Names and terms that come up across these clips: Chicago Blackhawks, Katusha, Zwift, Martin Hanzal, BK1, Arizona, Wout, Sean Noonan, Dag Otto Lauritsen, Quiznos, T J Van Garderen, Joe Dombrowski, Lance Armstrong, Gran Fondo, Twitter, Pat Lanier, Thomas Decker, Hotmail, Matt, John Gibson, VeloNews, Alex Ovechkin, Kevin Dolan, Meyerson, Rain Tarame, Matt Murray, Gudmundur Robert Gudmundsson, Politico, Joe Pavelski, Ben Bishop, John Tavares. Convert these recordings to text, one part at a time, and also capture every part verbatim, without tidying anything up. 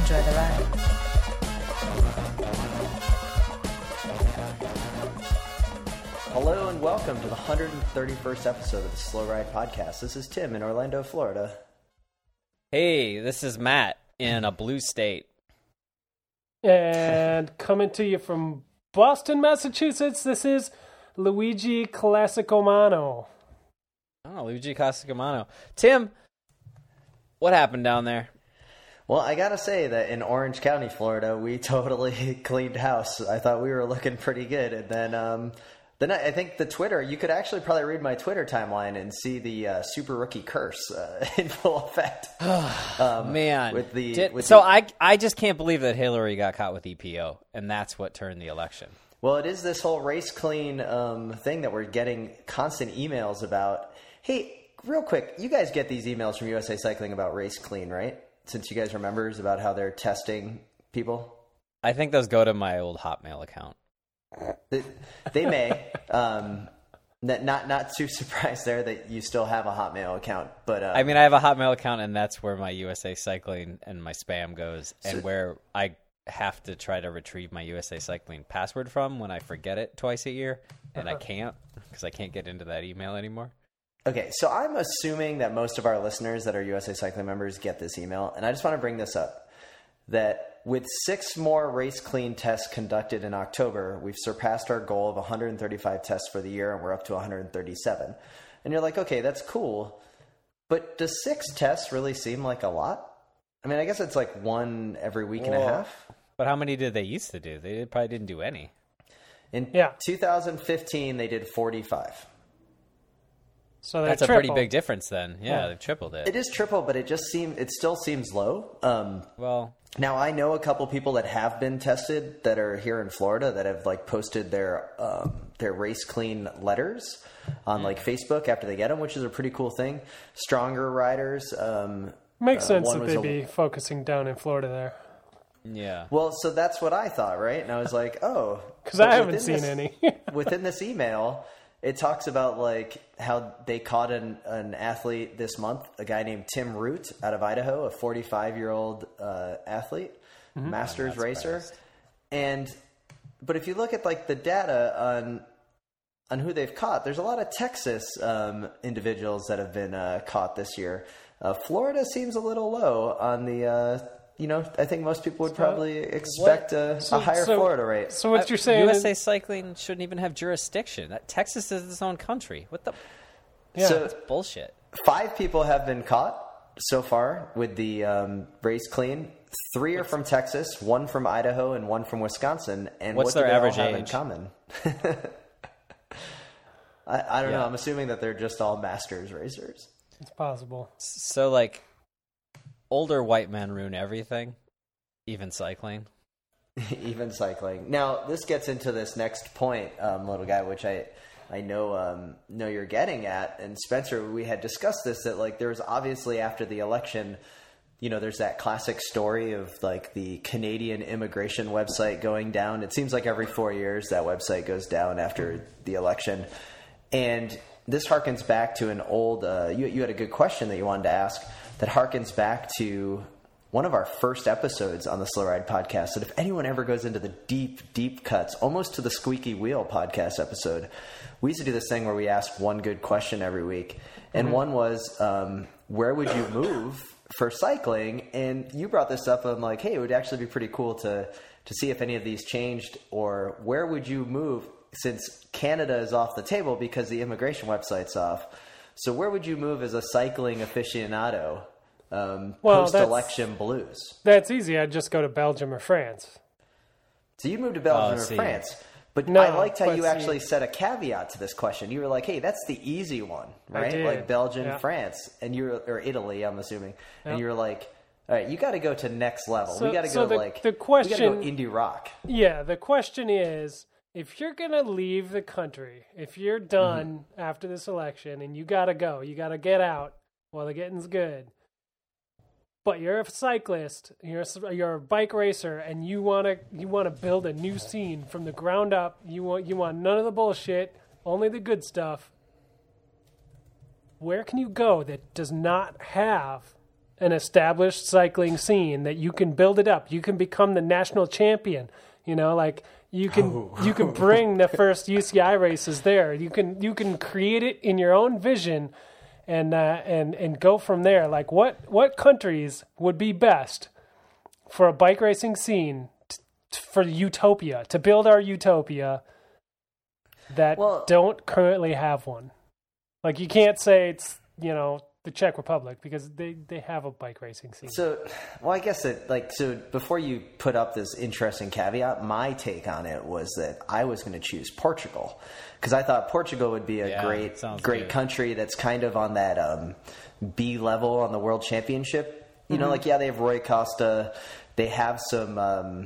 Enjoy the ride. Hello and welcome to the one hundred thirty-first episode of the Slow Ride Podcast. This is Tim in Orlando, Florida. Hey, this is Matt in a blue state. And coming to you from Boston, Massachusetts, this is Luigi Classicomano. Oh, Luigi Classicomano. Tim, what happened down there? Well, I gotta say that in Orange County, Florida, we totally cleaned house. I thought we were looking pretty good, and then um, then I think the Twitter. You could actually probably read my Twitter timeline and see the uh, super rookie curse uh, in full effect. um, Man, with the Did, with so the, I I just can't believe that Hillary got caught with E P O, and that's what turned the election. Well, it is this whole race clean um, thing that we're getting constant emails about. Hey, real quick, you guys get these emails from U S A Cycling about race clean, right? Since you guys remember is about how they're testing people. I think those go to my old Hotmail account. They, they may. um, not not too surprised there that you still have a Hotmail account. But uh, I mean, I have a Hotmail account, and that's where my U S A Cycling and my spam goes, so, and where I have to try to retrieve my U S A Cycling password from when I forget it twice a year, and I can't because I can't get into that email anymore. Okay, so I'm assuming that most of our listeners that are U S A Cycling members get this email, and I just want to bring this up, that with six more race clean tests conducted in October, we've surpassed our goal of one hundred thirty-five tests for the year, and we're up to one hundred thirty-seven. And you're like, okay, that's cool, but does six tests really seem like a lot? I mean, I guess it's like one every week Whoa. and a half. But how many did they used to do? They probably didn't do any. In yeah. two thousand fifteen, they did forty-five. So that's tripled. A pretty big difference then. Yeah, yeah, they've tripled it. It is triple, but it just seems it still seems low. Um, well, now I know a couple people that have been tested that are here in Florida that have like posted their um, their race clean letters on like Facebook after they get them, which is a pretty cool thing. Stronger riders um, makes uh, sense that they'd be focusing down in Florida there. Yeah. Well, so that's what I thought, right? And I was like, oh, because I haven't seen this, any within this email. It talks about like how they caught an, an athlete this month, a guy named Tim Root out of Idaho, a forty-five-year-old uh, athlete, mm-hmm. masters racer. Surprised. And but if you look at like the data on on who they've caught, there's a lot of Texas um, individuals that have been uh, caught this year. Uh, Florida seems a little low on the. Uh, You know, I think most people would probably expect a, so, a higher so, Florida rate. So what you're saying? U S A Cycling shouldn't even have jurisdiction. That Texas is its own country. What the? Yeah, so that's bullshit. Five people have been caught so far with the um, race clean. Three are from Texas, one from Idaho, and one from Wisconsin. And what's what their do they average all have age? In common? I, I don't yeah. know. I'm assuming that they're just all masters racers. It's possible. So like. Older white men ruin everything, even cycling. even cycling. Now, this gets into this next point, um, little guy, which I, I know um, know you're getting at. And Spencer, we had discussed this, that like there was obviously after the election, you know, there's that classic story of like the Canadian immigration website going down. It seems like every four years that website goes down after the election. And this harkens back to an old uh, – you, you had a good question that you wanted to ask – that harkens back to one of our first episodes on the Slow Ride Podcast. That if anyone ever goes into the deep, deep cuts, almost to the Squeaky Wheel podcast episode, we used to do this thing where we asked one good question every week. And mm-hmm. one was, um, where would you move for cycling? And you brought this up. I'm like, hey, it would actually be pretty cool to, to see if any of these changed, or where would you move since Canada is off the table because the immigration website's off. So where would you move as a cycling aficionado um, well, post-election that's, blues? That's easy. I'd just go to Belgium or France. So you moved to Belgium oh, or see. France. But no, I liked how you actually see. set a caveat to this question. You were like, hey, that's the easy one, right? Like Belgium, yeah. France, and you were, or Italy, I'm assuming. Yep. And you were like, all right, you got to go to next level. So, we got to so go the, like the question, we got to go indie rock. Yeah, the question is, if you're going to leave the country, if you're done mm-hmm. after this election and you got to go, you got to get out while the getting's good, but you're a cyclist, you're a, you're a bike racer, and you want to you want to build a new scene from the ground up. You want you want none of the bullshit, only the good stuff. Where can you go that does not have an established cycling scene that you can build it up? You can become the national champion. You know, like you can oh. you can bring the first U C I races there. You can you can create it in your own vision, and uh, and and go from there. Like what what countries would be best for a bike racing scene t- t- for utopia to build our utopia that well, don't currently have one? Like, you can't say it's, you know, the Czech Republic because they, they have a bike racing scene. So, well, I guess that, like, so before you put up this interesting caveat, my take on it was that I was going to choose Portugal because I thought Portugal would be a yeah, great, great good. country that's kind of on that um, B level on the World Championship. You mm-hmm. know, like, yeah, they have Rui Costa. They have some, um,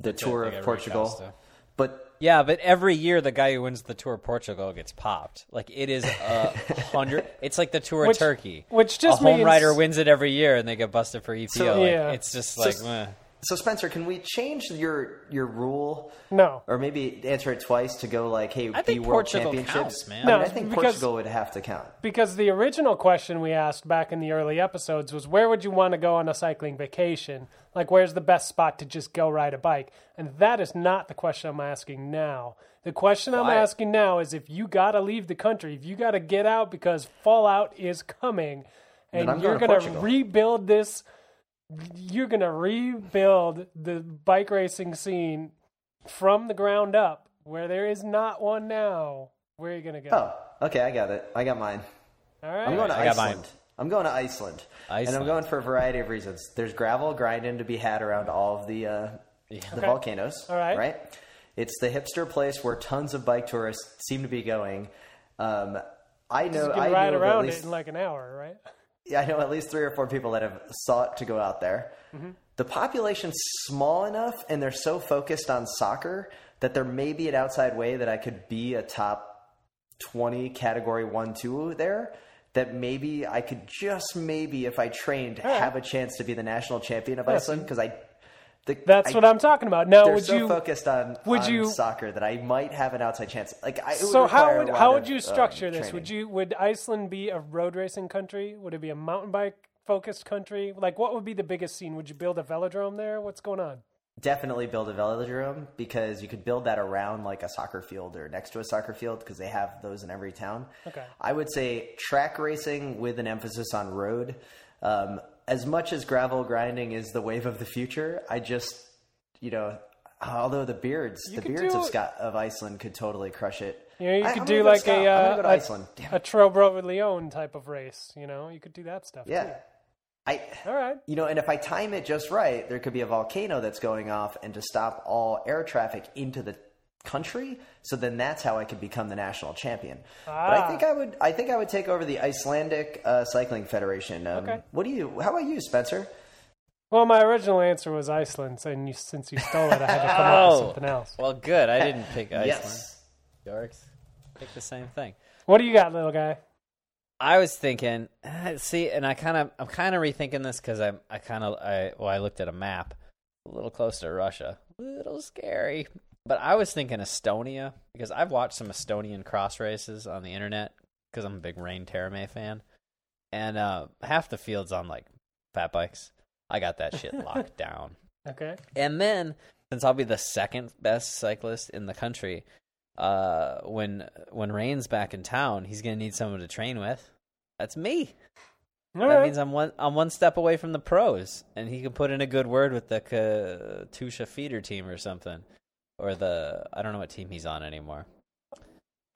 the that's Tour of Portugal. But... Yeah, but every year the guy who wins the Tour of Portugal gets popped. Like, it is a hundred. It's like the Tour which, of Turkey. Which just a means... home rider wins it every year, and they get busted for E P O. So, yeah. Like, it's just like... So, meh. So, Spencer, can we change your your rule? No. Or maybe answer it twice to go like, hey, I think the World Portugal Championships. Counts, man. No, I, mean, I think because, Portugal would have to count. Because the original question we asked back in the early episodes was, where would you want to go on a cycling vacation? Like, where's the best spot to just go ride a bike? And that is not the question I'm asking now. The question well, I'm I... asking now is if you got to leave the country, if you got to get out because fallout is coming, and then you're going to rebuild this... You're going to rebuild the bike racing scene from the ground up where there is not one now. Where are you going to go? Oh, okay. I got it. I got mine. All right. I'm going to I Iceland. I'm going to Iceland. Iceland. And I'm going for a variety of reasons. There's gravel grinding to be had around all of the, uh, yeah. the okay. volcanoes. All right. Right? It's the hipster place where tons of bike tourists seem to be going. Um, I know. You can I ride around least... it in like an hour, right? Yeah, I know at least three or four people that have sought to go out there. Mm-hmm. The population's small enough, and they're so focused on soccer that there may be an outside way that I could be a top twenty category one, two there. That maybe I could just maybe, if I trained, right. have a chance to be the national champion of Iceland because I. The, That's I, what I'm talking about. Now, would so you focused on, would on you, soccer that I might have an outside chance? Like, I, so how would how would you structure of, um, this? Training. Would you would Iceland be a road racing country? Would it be a mountain bike focused country? Like, what would be the biggest scene? Would you build a velodrome there? What's going on? Definitely build a velodrome because you could build that around like a soccer field or next to a soccer field because they have those in every town. Okay, I would say track racing with an emphasis on road. Um, As much as gravel grinding is the wave of the future, I just, you know, although the beards, you the beards of Scott of Iceland could totally crush it. You know, you I, could I'm do like a, uh, a, Iceland. a Trobro Leon type of race, you know, you could do that stuff. Yeah. Too. I, all right. You know, and if I time it just right, there could be a volcano that's going off and to stop all air traffic into the country. So then that's how I could become the national champion. Ah. But I think I would I think I would take over the Icelandic uh, Cycling Federation. Um, okay. What do you how about you, Spencer? Well, my original answer was Iceland, and you, since you stole it, I had to come oh. up with something else. Well, good. I didn't pick Iceland. Yes. Dorks. Pick the same thing. What do you got, little guy? I was thinking, see, and I kind of I'm kind of rethinking this cuz I I kind of I well I looked at a map a little close to Russia. A little scary. But I was thinking Estonia because I've watched some Estonian cross races on the internet because I'm a big Rain Tarame fan. And uh, half the field's on, like, fat bikes. I got that shit locked down. Okay. And then, since I'll be the second best cyclist in the country, uh, when when Rain's back in town, he's going to need someone to train with. That's me. All that right. means I'm one I'm one step away from the pros. And he can put in a good word with the Katusha feeder team or something. Or the, I don't know what team he's on anymore.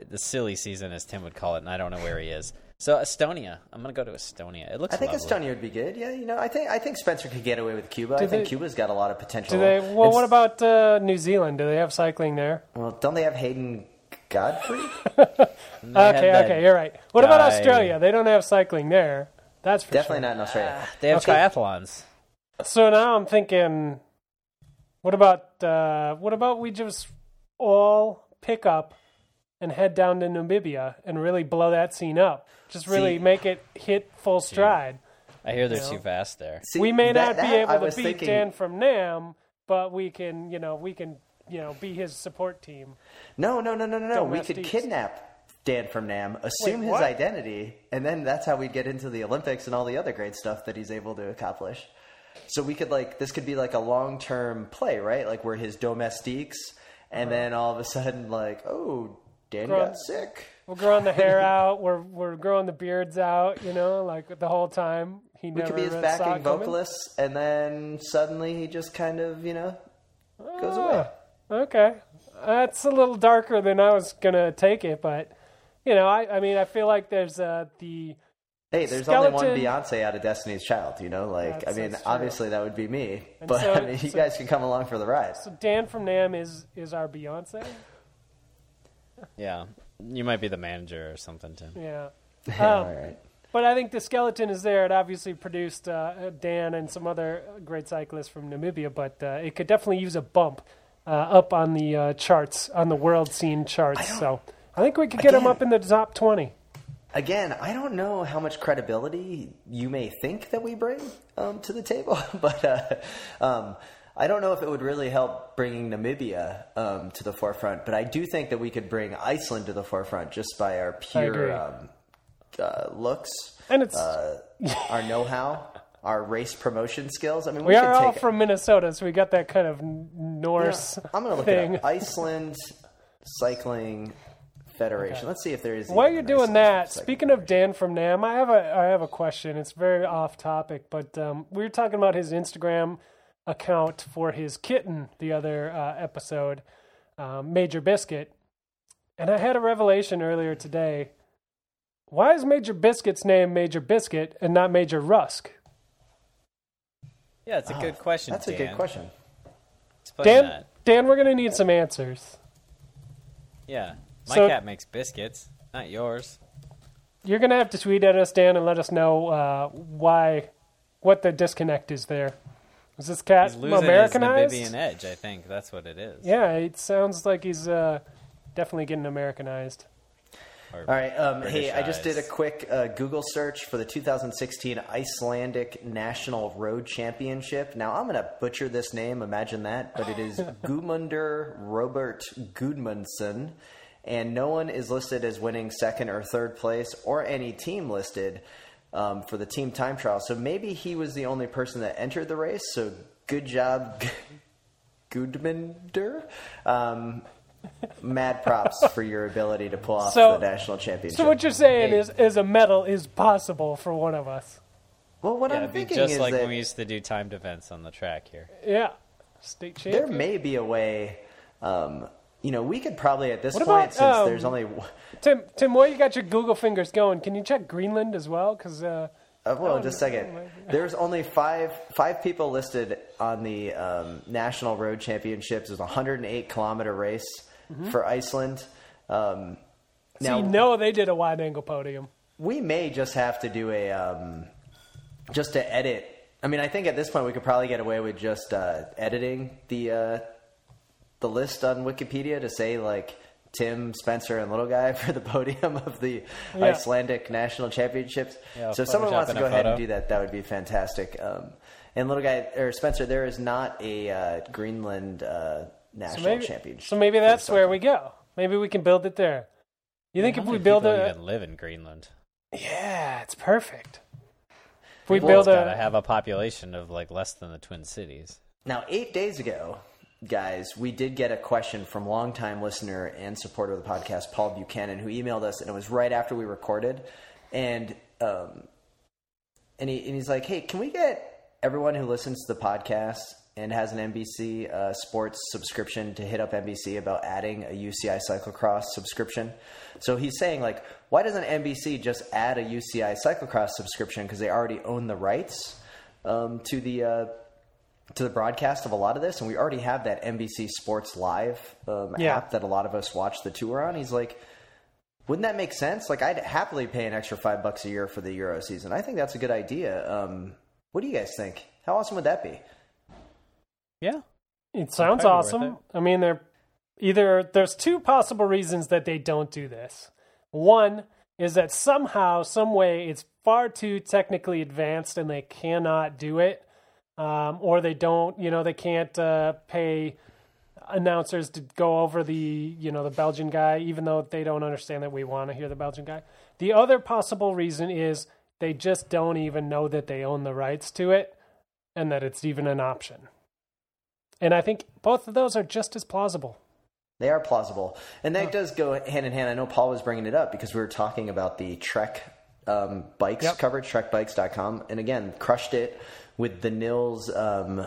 The silly season, as Tim would call it, and I don't know where he is. So Estonia, I'm gonna go to Estonia. It looks. I think lovely. Estonia would be good. Yeah, you know, I think I think Spencer could get away with Cuba. Do I they, think Cuba's got a lot of potential. Do they? Well, it's, what about uh, New Zealand? Do they have cycling there? Well, don't they have Hayden Godfrey? okay, okay, you're right. What guy. about Australia? They don't have cycling there. That's for definitely sure. not in Australia. Uh, they have okay. triathlons. So now I'm thinking, what about uh, what about we just all pick up and head down to Namibia and really blow that scene up? Just really see, make it hit full stride. I hear they're you know? too fast there. See, we may that, not be able to beat thinking... Dan from Nam, but we can, you know, we can, you know, be his support team. No, no, no, no, no, no. We could East. kidnap Dan from Nam, assume Wait, his identity, and then that's how we'd get into the Olympics and all the other great stuff that he's able to accomplish. So we could, like, this could be like a long-term play, right? Like, we're his domestiques, and uh-huh. then all of a sudden, like, oh, Dan got sick. We're growing the hair out. We're we're growing the beards out, you know, like the whole time. He never We could be his backing vocalist, and then suddenly he just kind of, you know, goes ah, away. Okay. That's a little darker than I was going to take it, but, you know, I, I mean, I feel like there's uh, the... Hey, there's skeleton. only one Beyonce out of Destiny's Child, you know? Like, that's, I mean, obviously that would be me, and but so, I mean, you so, guys can come along for the ride. So Dan from Nam is, is our Beyonce? Yeah. You might be the manager or something, Tim. Yeah. Um, all right. But I think the skeleton is there. It obviously produced uh, Dan and some other great cyclists from Namibia, but uh, it could definitely use a bump uh, up on the uh, charts, on the world scene charts. I so I think we could get again, him up in the top twenty. Again, I don't know how much credibility you may think that we bring um, to the table, but uh, um, I don't know if it would really help bringing Namibia um, to the forefront. But I do think that we could bring Iceland to the forefront just by our pure... Um, Uh, looks and it's uh, our know-how, our race promotion skills. I mean, we, we are take all from Minnesota, so we got that kind of Norse. Yeah, I'm going to look thing. It up. Iceland Cycling Federation. Okay. Let's see if there is. While you're doing Iceland that, speaking of Dan from Nam, I have a I have a question. It's very off-topic, but um, we were talking about his Instagram account for his kitten the other uh, episode, um, Major Biscuit, and I had a revelation earlier today. Why is Major Biscuit's name Major Biscuit and not Major Rusk? Yeah, it's a oh, good question, That's Dan. a good question. Explain Dan, that. Dan, we're going to need some answers. Yeah. My so, cat makes biscuits, not yours. You're going to have to tweet at us, Dan, and let us know uh, why, what the disconnect is there. Is this cat he's losing Americanized? His Namibian edge, I think. That's what it is. Yeah, it sounds like he's uh, definitely getting Americanized. All right. Um, hey, eyes. I just did a quick uh, Google search for the two thousand sixteen Icelandic National Road Championship. Now, I'm going to butcher this name. Imagine that. But it is Gudmundur Robert Gudmundsson. And no one is listed as winning second or third place or any team listed um, for the team time trial. So maybe he was the only person that entered the race. So good job, Gudmundur. Um Mad props for your ability to pull off so, the national championship. So what you're saying hey. is, is a medal is possible for one of us. Well, what yeah, I'm thinking just is just like that, when we used to do timed events on the track here. Yeah, state champion. There may be a way. Um, you know, we could probably at this what point, about, since um, there's only Tim. Tim, while you got your Google fingers going, can you check Greenland as well? Because uh, uh, well, just a second. Way. There's only five five people listed on the um, national road championships. It's a one hundred eight kilometer race. Mm-hmm. For Iceland. Um, now, See, no, they did a wide angle podium. We may just have to do a, um, just to edit. I mean, I think at this point we could probably get away with just uh, editing the uh, the list on Wikipedia to say, like, Tim, Spencer, and Little Guy for the podium of the yeah. Icelandic National Championships. Yeah, so if someone wants to go ahead and do that, that would be fantastic. Um, and Little Guy, or Spencer, there is not a uh, Greenland uh National so maybe, championship. So maybe that's where we go. Maybe we can build it there. You think if we build a... People even live in Greenland. Yeah, it's perfect. If we build a... Gotta have a population of like less than the Twin Cities. Now, eight days ago, guys, we did get a question from longtime listener and supporter of the podcast, Paul Buchanan, who emailed us, and it was right after we recorded. And um, and he and he's like, hey, can we get everyone who listens to the podcast and has an N B C uh, sports subscription to hit up N B C about adding a U C I cyclocross subscription? So he's saying, like, why doesn't N B C just add a U C I cyclocross subscription? Because they already own the rights um, to the uh, to the broadcast of a lot of this, and we already have that N B C Sports Live um, yeah. app that a lot of us watch the tour on. He's like, wouldn't that make sense? Like, I'd happily pay an extra five bucks a year for the Euro season. I think that's a good idea. Um, What do you guys think? How awesome would that be? Yeah, it sounds awesome. It. I mean, they're either there's two possible reasons that they don't do this. One is that somehow, some way, it's far too technically advanced and they cannot do it, um, or they don't. You know, they can't uh, pay announcers to go over the you know the Belgian guy, even though they don't understand that we want to hear the Belgian guy. The other possible reason is they just don't even know that they own the rights to it and that it's even an option. And I think both of those are just as plausible. They are plausible. And that oh. does go hand in hand. I know Paul was bringing it up because we were talking about the Trek um, bikes yep. coverage, trek bikes dot com. And again, crushed it with the Nils um,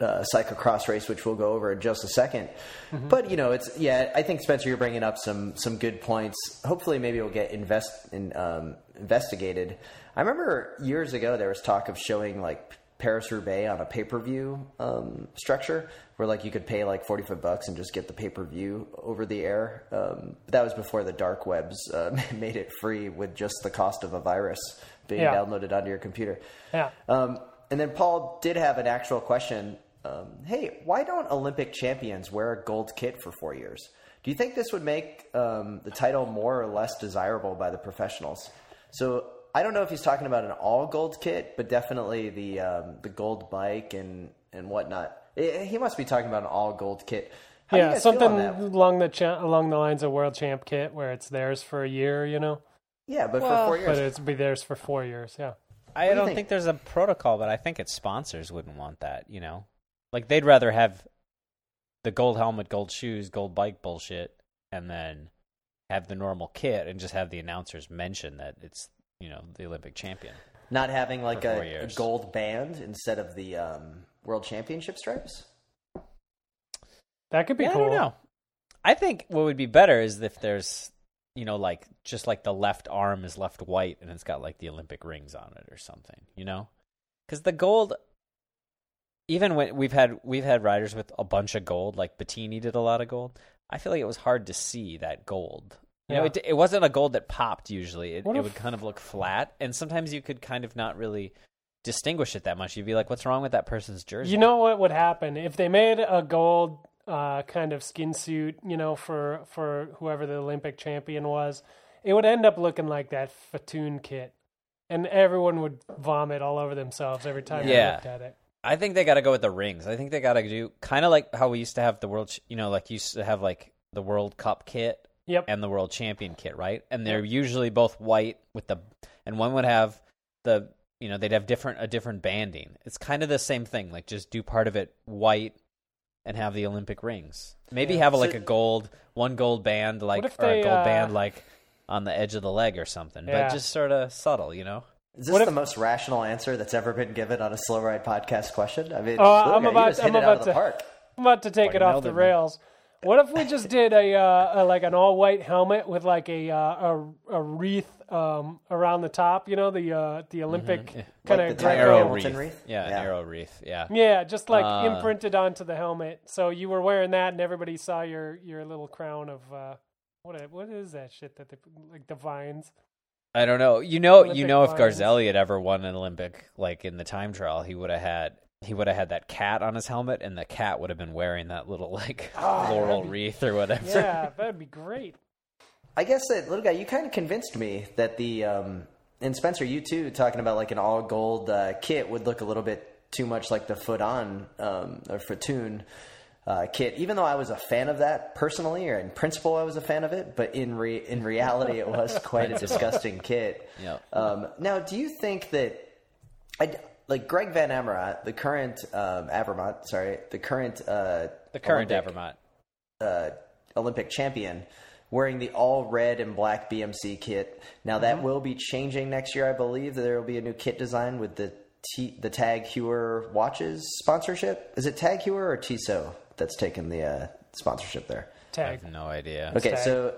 uh, cyclocross race, which we'll go over in just a second. Mm-hmm. But, you know, it's, yeah, I think, Spencer, you're bringing up some some good points. Hopefully maybe we'll get invest in, um, investigated. I remember years ago there was talk of showing, like, Paris-Roubaix on a pay-per-view um, structure where, like, you could pay, like, forty-five bucks and just get the pay-per-view over the air. Um, but that was before the dark webs uh, made it free with just the cost of a virus being yeah. downloaded onto your computer. Yeah. Um, and then Paul did have an actual question. Um, hey, why don't Olympic champions wear a gold kit for four years? Do you think this would make um, the title more or less desirable by the professionals? So I don't know if he's talking about an all gold kit, but definitely the um, the gold bike and, and whatnot. It, he must be talking about an all gold kit. How yeah, do you guys something feel on that? along the cha- along the lines of world champ kit, where it's theirs for a year, you know. Yeah, but well, for four years. But it's be theirs for four years. Yeah. I what don't do think? think there's a protocol, but I think its sponsors wouldn't want that. You know, like they'd rather have the gold helmet, gold shoes, gold bike bullshit, and then have the normal kit and just have the announcers mention that it's, you know, the Olympic champion. Not having like a, a gold band instead of the um, world championship stripes. That could be yeah, cool. I don't know. I think what would be better is if there's, you know, like just like the left arm is left white and it's got like the Olympic rings on it or something, you know? Because the gold, even when we've had we've had riders with a bunch of gold, like Bettini did a lot of gold. I feel like it was hard to see that gold. You know, it, it wasn't a gold that popped usually. It, it if... would kind of look flat, and sometimes you could kind of not really distinguish it that much. You'd be like, what's wrong with that person's jersey? You know what would happen? If they made a gold uh, kind of skin suit, you know, for, for whoever the Olympic champion was, it would end up looking like that Fatoon kit, and everyone would vomit all over themselves every time yeah. they looked at it. I think they got to go with the rings. I think they got to do kind of like how we used to have the world, you know, like used to have like the World Cup kit. Yep. And the world champion kit, right? And they're usually both white with the, and one would have the, you know, they'd have different a different banding. It's kind of the same thing. Like just do part of it white and have the Olympic rings. Maybe yeah. have a, like so, a gold, one gold band, like or they, a gold uh, band like on the edge of the leg or something. Yeah. But just sort of subtle, you know. Is this what the if, most rational answer that's ever been given on a Slow Ride podcast question? I mean, uh, look, I'm about, I'm about to, I'm about to take or it off the rails. Me. What if we just did a, uh, a like an all white helmet with like a uh, a, a wreath um, around the top? You know, the uh, the Olympic mm-hmm. yeah. kind like of arrow wreath. wreath. Yeah, yeah, an arrow wreath. Yeah, yeah, just like uh, imprinted onto the helmet. So you were wearing that, and everybody saw your, your little crown of uh, what what is that shit that they like the vines? I don't know. You know, Olympic you know, vines. If Garzelli had ever won an Olympic, like in the time trial, he would have had. He would have had that cat on his helmet, and the cat would have been wearing that little like oh, laurel be, wreath or whatever. Yeah, that'd be great. I guess that little guy, you kind of convinced me that the um, and Spencer, you too, talking about like an all gold uh, kit would look a little bit too much like the foot on um, or Fatoon uh, kit. Even though I was a fan of that personally, or in principle, I was a fan of it, but in re- in reality, it was quite a disgusting kit. Yeah. Um, now, do you think that I? Like Greg Van Avermaet, the current um, Avermaet, sorry, the current uh, the current Olympic, Avermaet uh, Olympic champion, wearing the all red and black B M C kit. Now mm-hmm. that will be changing next year, I believe. There will be a new kit design with the T, the Tag Heuer watches sponsorship. Is it Tag Heuer or Tissot that's taken the uh, sponsorship there? Tag. I have no idea. Okay, Tag. So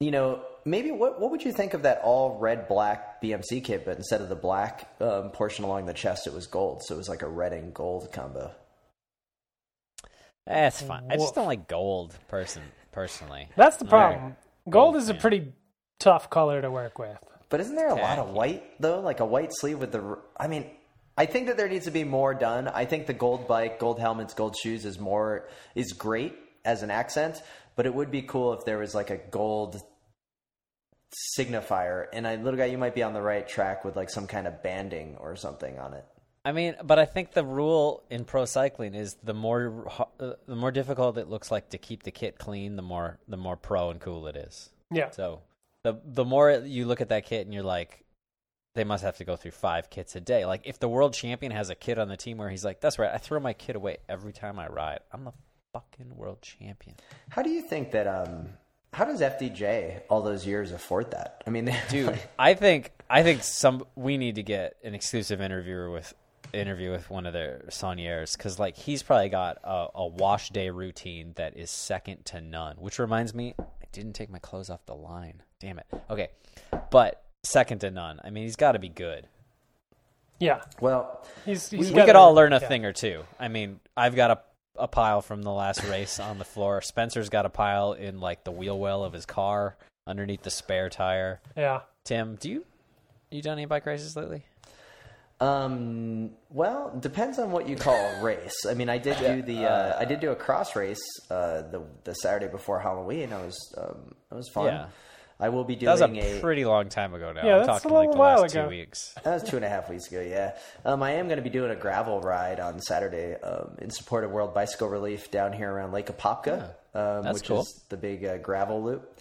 you know. Maybe what what would you think of that all red black B M C kit, but instead of the black um, portion along the chest, it was gold, so it was like a red and gold combo. That's fine. I just don't like gold, person personally. That's the problem. Gold, gold is a pretty yeah. tough color to work with. But isn't there a lot of white though? Like a white sleeve with the. I mean. I think that there needs to be more done. I think the gold bike, gold helmets, gold shoes is more is great as an accent, but it would be cool if there was like a gold signifier. And I, little guy, you might be on the right track with like some kind of banding or something on it. I mean, but I think the rule in pro cycling is the more uh, the more difficult it looks like to keep the kit clean, the more the more pro and cool it is. Yeah. So the the more you look at that kit and you're like, they must have to go through five kits a day. Like if the world champion has a kit on the team where he's like, that's right, I throw my kit away every time I ride. I'm the fucking world champion. How do you think that? Um, how does F D J all those years afford that? I mean, they, dude, I think I think some we need to get an exclusive interviewer with. interview with one of their sommeliers, because like he's probably got a, a wash day routine that is second to none, which reminds me, I didn't take my clothes off the line, damn it. Okay, but second to none. I mean, he's got to be good. Yeah, well, he's, he's we, we could all learn a yeah. thing or two. I mean, I've got a, a pile from the last race on the floor. Spencer's got a pile in like the wheel well of his car underneath the spare tire. Yeah. Tim, do you you done any bike races lately? Um, well, depends on what you call a race. I mean, I did do the, uh, I did do a cross race, uh, the, the Saturday before Halloween. I was, um, it was fun. Yeah. I will be doing a... That was a, a pretty long time ago now. Yeah, I'm that's talking a like the last ago. two weeks. That was two and a half weeks ago, yeah. Um, I am going to be doing a gravel ride on Saturday, um, in support of World Bicycle Relief down here around Lake Apopka, yeah. um, that's which cool. is the big, uh, gravel loop.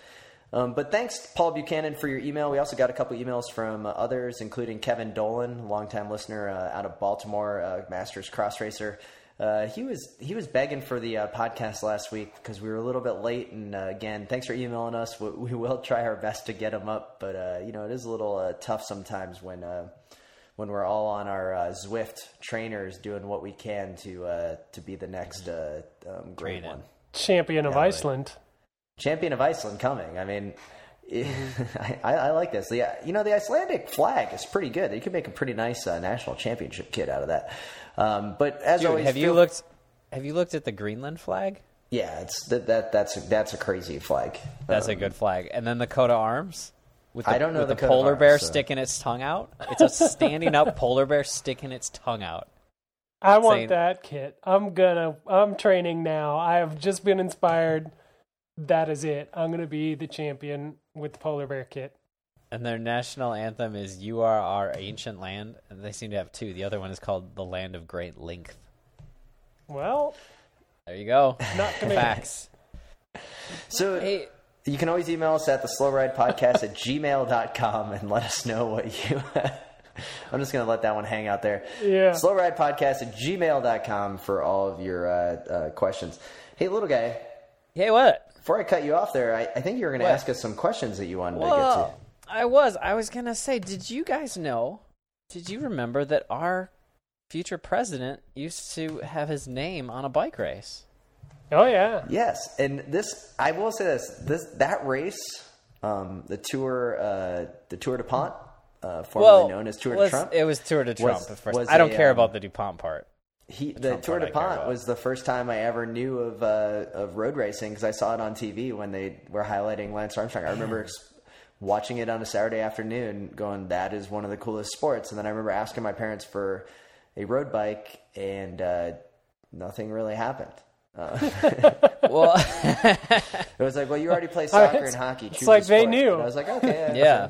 Um, but thanks, Paul Buchanan, for your email. We also got a couple emails from uh, others, including Kevin Dolan, longtime listener uh, out of Baltimore, uh, Masters cross racer. Uh, he was he was begging for the uh, podcast last week because we were a little bit late. And uh, again, thanks for emailing us. We, we will try our best to get him up, but uh, you know, it is a little uh, tough sometimes when uh, when we're all on our uh, Zwift trainers doing what we can to uh, to be the next uh, um, great one, champion yeah, of Iceland. Right. Champion of Iceland coming. I mean, it, I, I like this. The, you know, the Icelandic flag is pretty good. You can make a pretty nice uh, national championship kit out of that. Um, but as Dude, always, have feel, you looked? Have you looked at the Greenland flag? Yeah, it's that, that that's that's a crazy flag. That's um, a good flag. And then the coat of arms with the, I don't know with the, the polar arms, bear so. sticking its tongue out. It's a standing up polar bear sticking its tongue out. I want saying, that kit. I'm gonna. I'm training now. I have just been inspired. That is it. I'm going to be the champion with the polar bear kit. And their national anthem is You Are Our Ancient Land. And they seem to have two. The other one is called The Land of Great Length. Well. There you go. Not to Facts. So hey. You can always email us at the slow ride podcast at gmail dot com and let us know what you... I'm just going to let that one hang out there. Yeah. slow ride podcast at gmail dot com for all of your uh, uh, questions. Hey, little guy. Hey, what? Before I cut you off there, I, I think you were going to ask us some questions that you wanted Whoa, to get to. I was. I was going to say, did you guys know, did you remember that our future president used to have his name on a bike race? Oh, yeah. Yes. And this, I will say this, this that race, um, the Tour uh, the Tour de Pont, uh, formerly well, known as Tour de Trump. It was Tour de Trump was, at first. I don't a, care um, about the DuPont part. He, the, the Tour de Pont was the first time I ever knew of uh, of road racing because I saw it on T V when they were highlighting Lance Armstrong. I remember ex- watching it on a Saturday afternoon going, that is one of the coolest sports. And then I remember asking my parents for a road bike and uh, nothing really happened. Uh, well, it was like, well, you already play soccer and hockey. It's like they knew. And I was like, okay. Yeah.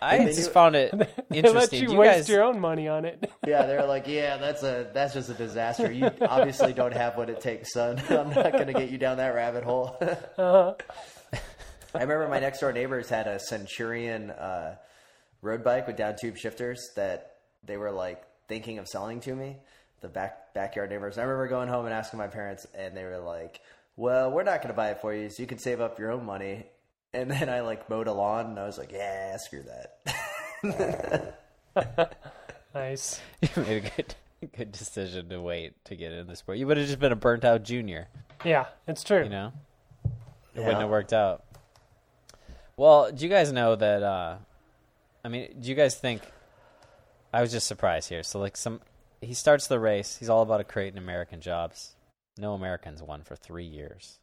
I just do, found it interesting. They let you, you waste guys... your own money on it. Yeah, they're like, yeah, that's a that's just a disaster. You obviously don't have what it takes, son. I'm not going to get you down that rabbit hole. uh-huh. I remember my next door neighbors had a Centurion uh, road bike with down tube shifters that they were like thinking of selling to me. The back backyard neighbors. I remember going home and asking my parents, and they were like, "Well, we're not going to buy it for you, so you can save up your own money." And then I like mowed a lawn, and I was like, "Yeah, screw that." Nice. You made a good, good decision to wait to get in the sport. You would have just been a burnt out junior. Yeah, it's true. You know, it yeah. wouldn't have worked out. Well, do you guys know that? Uh, I mean, do you guys think? I was just surprised here. So, like, some he starts the race. He's all about creating American jobs. No Americans won for three years.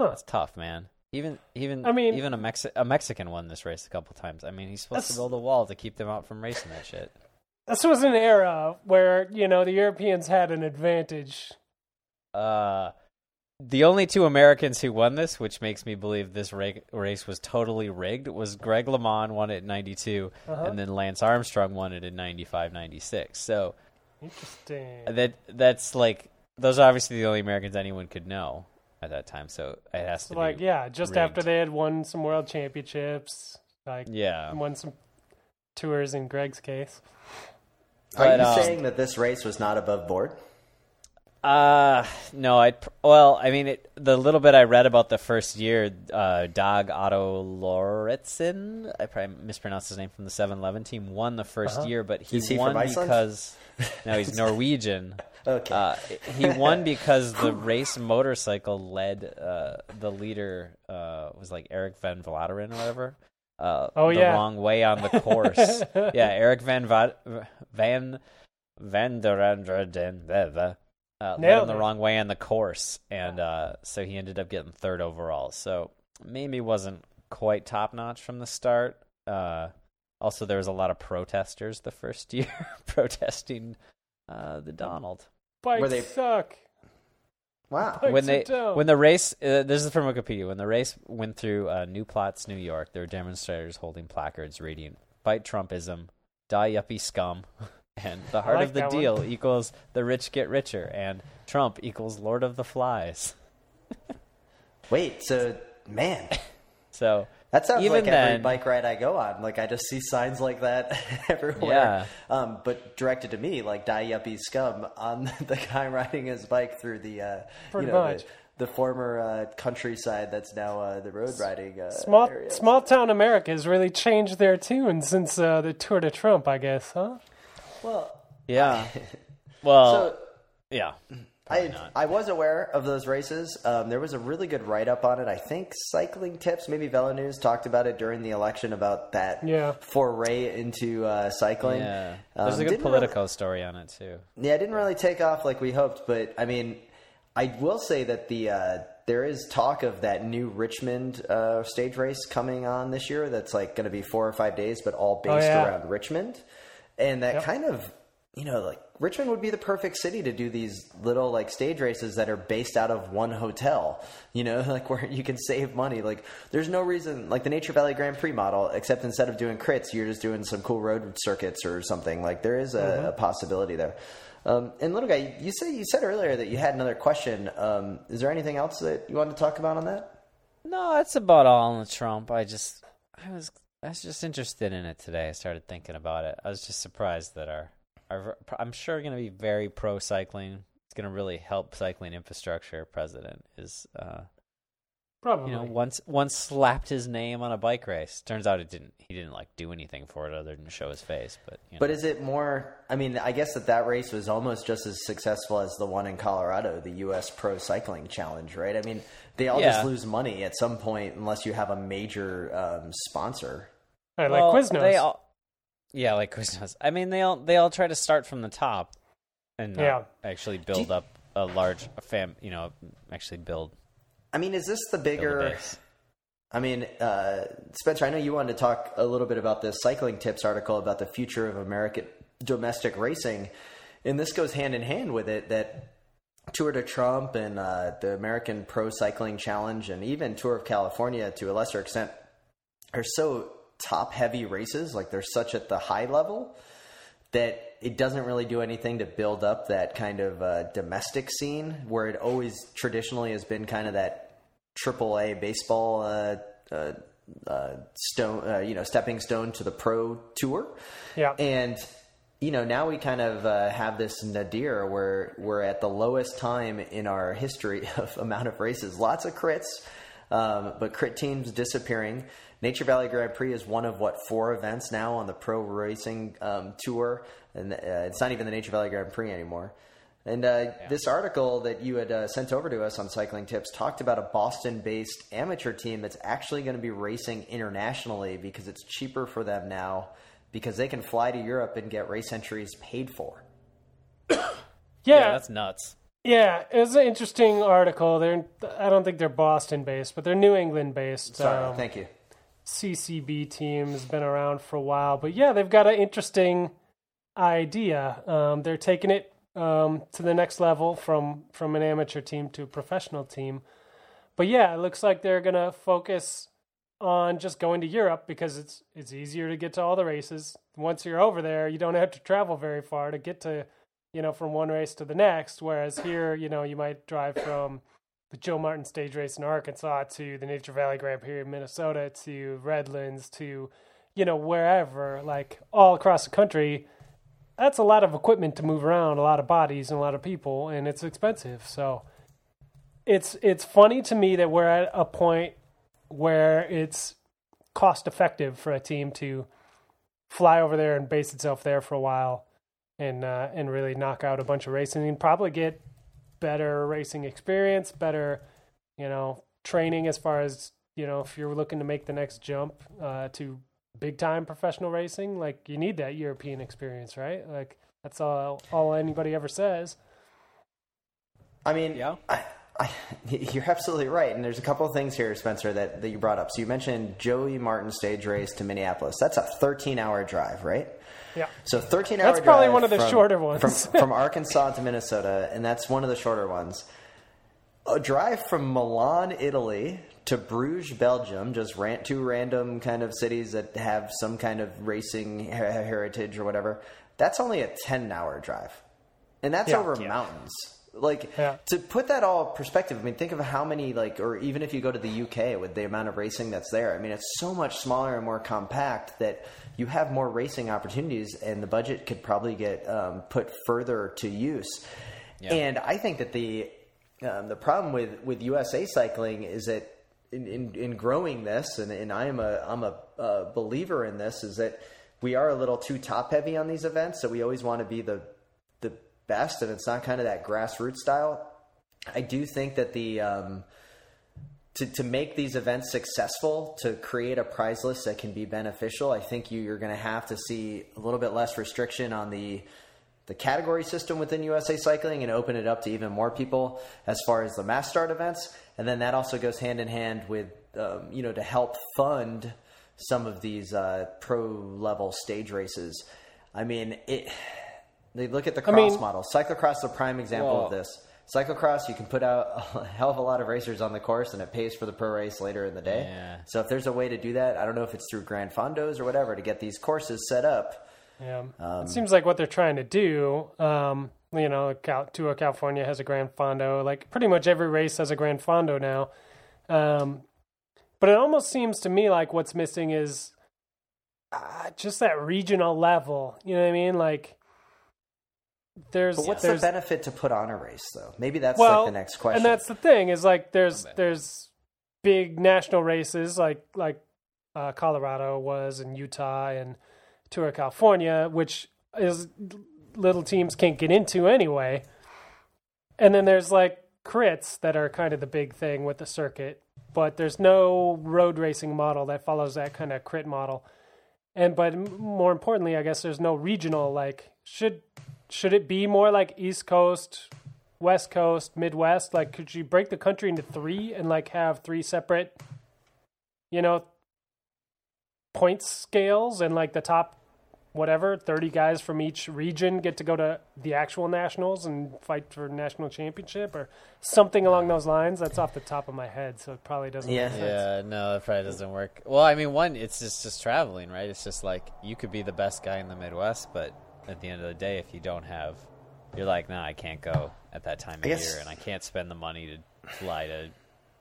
Huh. That's tough, man. Even even I mean, even a Mexi- a Mexican won this race a couple times. I mean, he's supposed to build a wall to keep them out from racing that shit. This was an era where, you know, the Europeans had an advantage. Uh, the only two Americans who won this, which makes me believe this rig- race was totally rigged, was Greg LeMond won it in ninety-two, uh-huh. and then Lance Armstrong won it in ninety-five ninety-six. So, interesting. That that's like, those are obviously the only Americans anyone could know at that time, so it has to like, be like, yeah, just rigged. After they had won some world championships, like, yeah. won some tours in Greg's case. Are but, you um, saying that this race was not above board? Uh, no, I, well, I mean, it, the little bit I read about the first year, uh, Dag Otto Lauritsen, I probably mispronounced his name, from the seven eleven team, won the first uh-huh. year, but he, he won because, no, he's Norwegian. Okay. Uh, he won because the race motorcycle led, uh, the leader, uh, was like Eric Van Vladerin or whatever. Uh, oh, the yeah. wrong way on the course. yeah, Eric Van Va- Van Van der uh, led him the wrong way on the course, and uh, so he ended up getting third overall. So maybe wasn't quite top notch from the start. Uh, also, there was a lot of protesters the first year protesting uh, the Donald. Bikes Were they- suck. Wow! When they when the race uh, this is from Wikipedia. When the race went through uh, New Platz, New York, there were demonstrators holding placards reading "Fight Trumpism, die yuppie scum," and "The heart like of the deal one. Equals the rich get richer," and "Trump equals Lord of the Flies." Wait, so man, so that sounds even like every then, bike ride I go on. Like I just see signs like that everywhere. Yeah. Um, but directed to me, like "Die yuppie scum" on the guy riding his bike through the uh, you know the, the former uh, countryside that's now uh, the road riding uh, small area. Small town America has really changed their tune since uh, the Tour de Trump, I guess, huh? Well, yeah. well, so, yeah. I, I was aware of those races. Um, there was a really good write-up on it. I think Cycling Tips, maybe VeloNews, talked about it during the election about that yeah. foray into uh, cycling. Yeah. There's um, a good Politico really, story on it, too. Yeah, it didn't really take off like we hoped, but, I mean, I will say that the uh, there is talk of that new Richmond uh, stage race coming on this year that's, like, going to be four or five days, but all based oh, yeah. around Richmond. And that yep. kind of, you know, like, Richmond would be the perfect city to do these little like stage races that are based out of one hotel, you know, like where you can save money. Like there's no reason like the Nature Valley Grand Prix model, except instead of doing crits, you're just doing some cool road circuits or something. Like there is a, mm-hmm. a possibility there. Um, and little guy, you say, you said earlier that you had another question. Um, is there anything else that you wanted to talk about on that? No, that's about all on the Trump. I just, I was, I was just interested in it today. I started thinking about it. I was just surprised that our, I'm sure going to be very pro cycling. It's going to really help cycling infrastructure. President is uh, probably you know once once slapped his name on a bike race. Turns out it didn't. He didn't like do anything for it other than show his face. But you know. But is it more? I mean, I guess that that race was almost just as successful as the one in Colorado, the U S Pro Cycling Challenge, right? I mean, they all yeah. just lose money at some point unless you have a major um, sponsor. I like well, Quiznos. They all- Yeah, like Quiznos. I mean, they all they all try to start from the top and yeah. actually build you, up a large fam. You know, actually build. I mean, is this the bigger? I mean, uh, Spencer, I know you wanted to talk a little bit about this Cycling Tips article about the future of American domestic racing, and this goes hand in hand with it. That Tour de Trump and uh, the American Pro Cycling Challenge, and even Tour of California to a lesser extent, are so top heavy races, like they're such at the high level that it doesn't really do anything to build up that kind of uh, domestic scene where it always traditionally has been kind of that triple A baseball uh, uh, uh, stone, uh, you know, stepping stone to the pro tour. Yeah. And, you know, now we kind of uh, have this nadir where we're at the lowest time in our history of amount of races, lots of crits, um, but crit teams disappearing. Nature Valley Grand Prix is one of, what, four events now on the pro racing um, tour, and uh, it's not even the Nature Valley Grand Prix anymore. And uh, yeah. this article that you had uh, sent over to us on Cycling Tips talked about a Boston-based amateur team that's actually going to be racing internationally because it's cheaper for them now because they can fly to Europe and get race entries paid for. yeah. yeah, that's nuts. Yeah, it was an interesting article. They're, I don't think they're Boston-based, but they're New England-based. Sorry, um, thank you. C C B team has been around for a while, but yeah, they've got an interesting idea. Um, they're taking it um, to the next level from, from an amateur team to a professional team. But yeah, it looks like they're going to focus on just going to Europe because it's it's easier to get to all the races. Once you're over there, you don't have to travel very far to get to, you know, from one race to the next. Whereas here, you know, you might drive from the Joe Martin stage race in Arkansas to the Nature Valley Grand Prix in Minnesota to Redlands to, you know, wherever, like all across the country. That's a lot of equipment to move around, a lot of bodies and a lot of people, and it's expensive. So it's it's funny to me that we're at a point where it's cost effective for a team to fly over there and base itself there for a while and uh, and really knock out a bunch of racing and probably get better racing experience, better, you know, training as far as, you know, if you're looking to make the next jump uh, to big time professional racing, like you need that European experience, right? Like that's all, all anybody ever says. I mean, yeah. I- I, you're absolutely right. And there's a couple of things here, Spencer, that, that you brought up. So you mentioned Joey Martin stage race to Minneapolis. That's a thirteen hour drive, right? Yeah. So thirteen hour drive. That's probably drive one of the from, shorter ones. from, from Arkansas to Minnesota, and that's one of the shorter ones. A drive from Milan, Italy to Bruges, Belgium, just ran, two random kind of cities that have some kind of racing heritage or whatever. That's only a ten hour drive. And that's yeah, over yeah. mountains. Like, yeah. to put that all in perspective, I mean, think of how many, like, or even if you go to the U K with the amount of racing that's there, I mean, it's so much smaller and more compact that you have more racing opportunities and the budget could probably get um, put further to use. Yeah. And I think that the um, the problem with, with U S A cycling is that in, in, in growing this, and, and I am a, I'm a, a believer in this, is that we are a little too top-heavy on these events, so we always want to be the best, and it's not kind of that grassroots style. I do think that the um, to to make these events successful, to create a prize list that can be beneficial, I think you, you're going to have to see a little bit less restriction on the the category system within U S A Cycling and open it up to even more people as far as the mass start events. And then that also goes hand in hand with um, you know, to help fund some of these uh, pro level stage races. I mean it. They look at the cross I mean, model. Cyclocross is a prime example whoa. of this. Cyclocross, you can put out a hell of a lot of racers on the course, and it pays for the pro race later in the day. Yeah. So if there's a way to do that, I don't know if it's through Grand Fondos or whatever, to get these courses set up. Yeah, um, it seems like what they're trying to do, um, you know, Tour California has a Grand Fondo. Like, pretty much every race has a Grand Fondo now. Um, but it almost seems to me like what's missing is uh, just that regional level. You know what I mean? Like... There's, but what's there's, the benefit to put on a race, though? Maybe that's well, like the next question. And that's the thing is like there's there's big national races like like uh, Colorado was and Utah and Tour of California, which is little teams can't get into anyway. And then there's like crits that are kind of the big thing with the circuit, but there's no road racing model that follows that kind of crit model. And but more importantly, I guess there's no regional like should. Should it be more like East Coast, West Coast, Midwest? Like, could you break the country into three and, like, have three separate, you know, point scales and, like, the top whatever, thirty guys from each region get to go to the actual nationals and fight for national championship or something along those lines? That's off the top of my head, so it probably doesn't yeah. make sense. Yeah, no, it probably doesn't work. Well, I mean, one, it's just, just traveling, right? It's just, like, you could be the best guy in the Midwest, but... at the end of the day, if you don't have, you're like, nah, I can't go at that time of year, and I can't spend the money to fly to,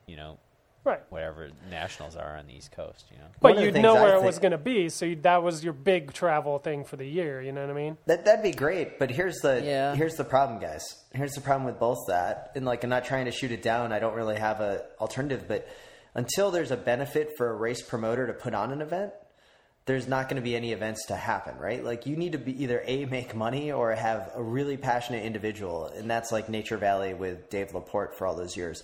you know, right, whatever nationals are on the East Coast, you know. But you'd know where it was going to be, so that was your big travel thing for the year. You know what I mean? That that'd be great, but here's the yeah. here's the problem, guys. Here's the problem with both that, and like, I'm not trying to shoot it down. I don't really have an alternative, but until there's a benefit for a race promoter to put on an event, there's not going to be any events to happen, right? Like you need to be either A, make money or have a really passionate individual. And that's like Nature Valley with Dave Laporte for all those years.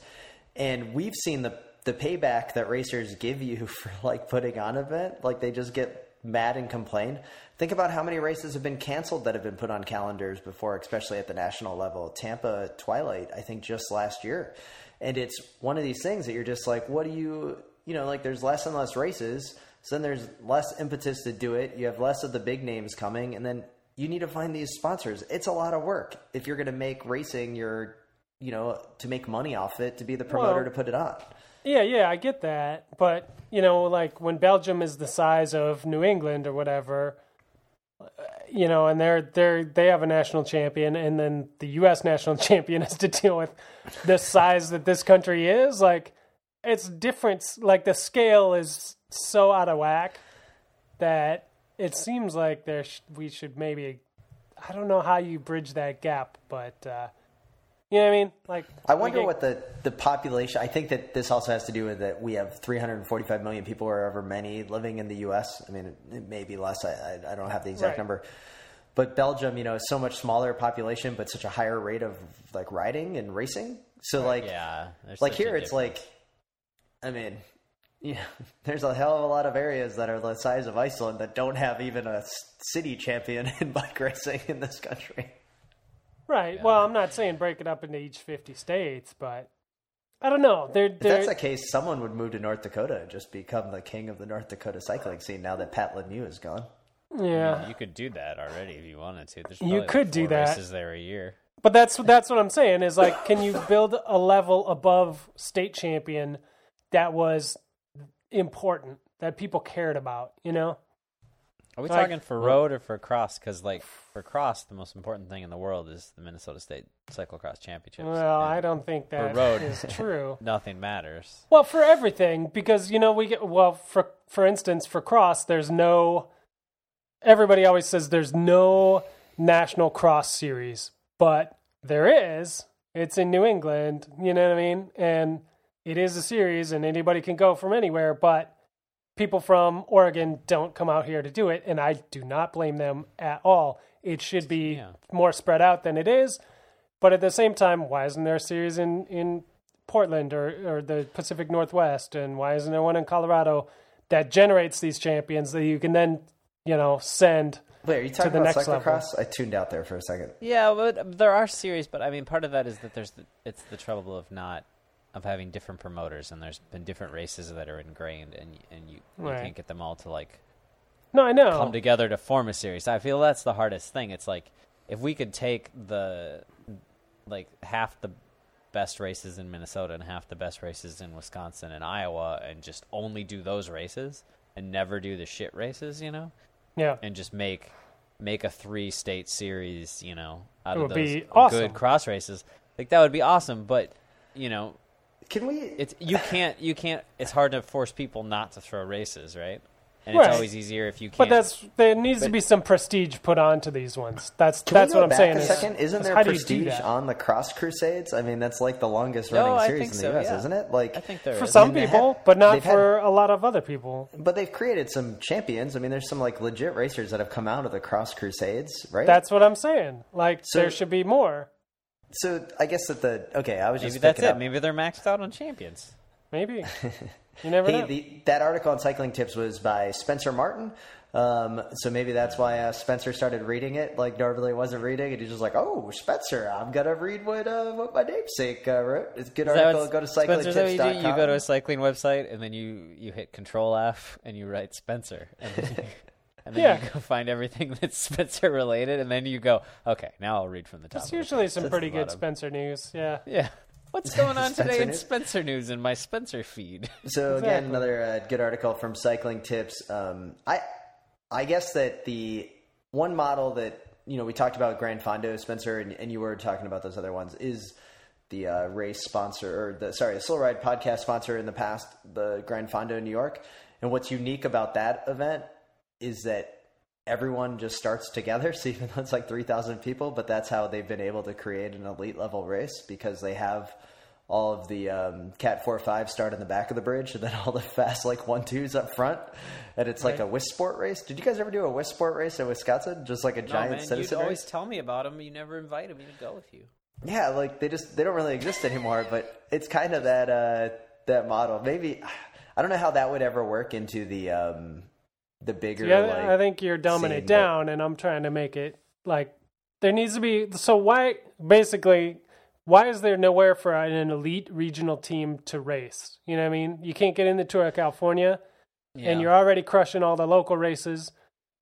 And we've seen the, the payback that racers give you for like putting on an event. Like they just get mad and complain. Think about how many races have been canceled that have been put on calendars before, especially at the national level. Tampa Twilight, I think just last year. And it's one of these things that you're just like, what do you, you know, like there's less and less races. So then there's less impetus to do it. You have less of the big names coming. And then you need to find these sponsors. It's a lot of work if you're going to make racing your, you know, to make money off it, to be the promoter, well, to put it on. Yeah, yeah, I get that. But, you know, like when Belgium is the size of New England or whatever, you know, and they're they're they have a national champion, and then the U S national champion has to deal with the size that this country is. Like, it's different. Like, the scale is so out of whack that it seems like there sh- we should maybe, I don't know how you bridge that gap, but uh, you know what I mean? Like, I wonder get... what the, the population, I think that this also has to do with that we have three hundred forty-five million people or however many living in the U S. I mean, it, it may be less. I, I don't have the exact right. number. But Belgium, you know, is so much smaller population, but such a higher rate of like riding and racing. So like, yeah, like here it's like, I mean... Yeah, there's a hell of a lot of areas that are the size of Iceland that don't have even a city champion in bike racing in this country. Right. Yeah. Well, I'm not saying break it up into each fifty states, but I don't know. They're, they're... If that's the case, someone would move to North Dakota and just become the king of the North Dakota cycling scene now that Pat Lanier is gone. Yeah. I mean, you could do that already if you wanted to. There's you could like do that. Races there a year. But that's that's what I'm saying is like, can you build a level above state champion that was important, that people cared about, you know? Are we like, talking for road or for cross? Because like for cross, the most important thing in the world is the Minnesota State Cyclocross Championships. Well, and I don't think that for road, is true. Nothing matters. Well, for everything, because you know we get well for for instance for cross, there's no. Everybody always says there's no national cross series, but there is. It's in New England. You know what I mean? And it is a series, and anybody can go from anywhere, but people from Oregon don't come out here to do it, and I do not blame them at all. It should be yeah. more spread out than it is, but at the same time, why isn't there a series in, in Portland or, or the Pacific Northwest, and why isn't there one in Colorado that generates these champions that you can then, you know, send... Wait, are you talking about cyclocross? I tuned out there for a second. Yeah, but there are series, but I mean, part of that is that there's the, it's the trouble of not... of having different promoters, and there's been different races that are ingrained, and and you, you right. can't get them all to like no, I know. come together to form a series. I feel that's the hardest thing. It's like if we could take the like half the best races in Minnesota and half the best races in Wisconsin and Iowa and just only do those races and never do the shit races, you know? Yeah. And just make make a three state series, you know, out it of those awesome. good cross races. Like that would be awesome, but you know, Can we? It's you can't you can't. It's hard to force people not to throw races, right? And right. it's always easier if you can't. But that's there needs but, to be some prestige put onto these ones. That's can that's we go what back I'm saying. A is, second, isn't there prestige on the Cross Crusades? I mean, that's like the longest running no, series in the so, U S, yeah. isn't it? Like I think there for is. some I mean, people, have, but not for had, a lot of other people. But they've created some champions. I mean, there's some like legit racers that have come out of the Cross Crusades, right? That's what I'm saying. Like so, there should be more. So I guess that the okay, I was just maybe that's it. Up. Maybe they're maxed out on champions. Maybe you never hey, know. The, that article on Cycling Tips was by Spencer Martin, um, so maybe that's why uh, Spencer started reading it. Like normally wasn't reading, and he's just like, "Oh, Spencer, I'm gonna read what uh, what my namesake uh, wrote." It's a good Is article. Go to cycling tips dot com. You, you go to a cycling website, and then you, you hit Control F, and you write Spencer. And then you... And then yeah. you go find everything that's Spencer related, and then you go, okay, now I'll read from the top. There's usually some pretty good Spencer news, yeah. Yeah. What's going on today in Spencer news in my Spencer feed? So exactly. again, another uh, good article from Cycling Tips. Um, I I guess that the one model that, you know, we talked about Gran Fondo, Spencer, and, and you were talking about those other ones, is the uh, race sponsor, or the sorry, the Slow Ride podcast sponsor in the past, the Gran Fondo in New York. And what's unique about that event is that everyone just starts together. So even though it's like three thousand people, but that's how they've been able to create an elite level race, because they have all of the um, Cat four five start in the back of the bridge, and then all the fast like one twos up front. And it's right. like a Wisport race. Did you guys ever do a Wisport race in Wisconsin? Just like a no, giant man. citizen You'd always race? Tell me about them. You never invite them. You go with you. Yeah, like they just, they don't really exist anymore, but it's kind of that, uh, that model. Maybe, I don't know how that would ever work into the, um, the bigger, yeah, like, I think you're dumbing it down, but... and I'm trying to make it like there needs to be. So why, basically, why is there nowhere for an elite regional team to race? You know what I mean? You can't get in the Tour of California, yeah. and you're already crushing all the local races.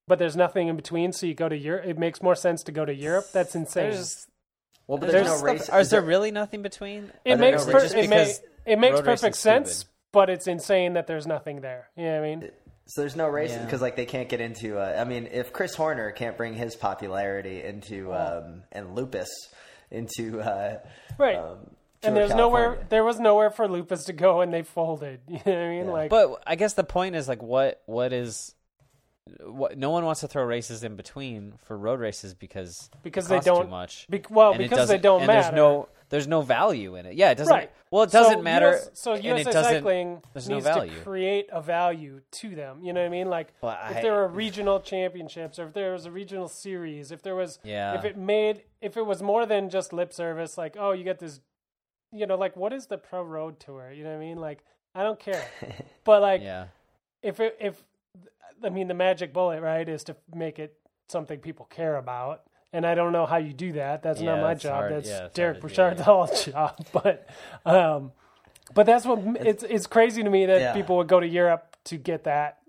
but there's nothing in between, so you go to Europe. It makes more sense to go to Europe. That's insane. There's, well, but there's, there's no race. Is, is there really nothing between? It makes no per, it, may, it makes perfect sense, stupid. But it's insane that there's nothing there. You know what I mean? So there's no racing because, yeah. like, they can't get into. Uh, I mean, if Chris Horner can't bring his popularity into oh. um, and Lupus into uh, right. Um, And there's California. nowhere, there was nowhere for Lupus to go, and they folded. You know what I mean? Yeah. Like, but I guess the point is like, what, what is, what? No one wants to throw races in between for road races because because they don't too much. Be, well, and because they don't and matter. There's no, there's no value in it. Yeah, it doesn't. Right. Well, it doesn't so matter. U S, so U S A Cycling needs no value. to create a value to them. You know what I mean? Like, well, I, if there were regional championships, or if there was a regional series, if there was, yeah. if it made, if it was more than just lip service, like, oh, you get this. You know, like, what is the pro road tour? You know what I mean? Like, I don't care. But, like, yeah. if, it, if, I mean, the magic bullet, right, is to make it something people care about. And I don't know how you do that. That's yeah, not my job. Hard. That's yeah, Derek Burchard's yeah. whole job. But, um, but that's what, it's, it's crazy to me that yeah. people would go to Europe to get that.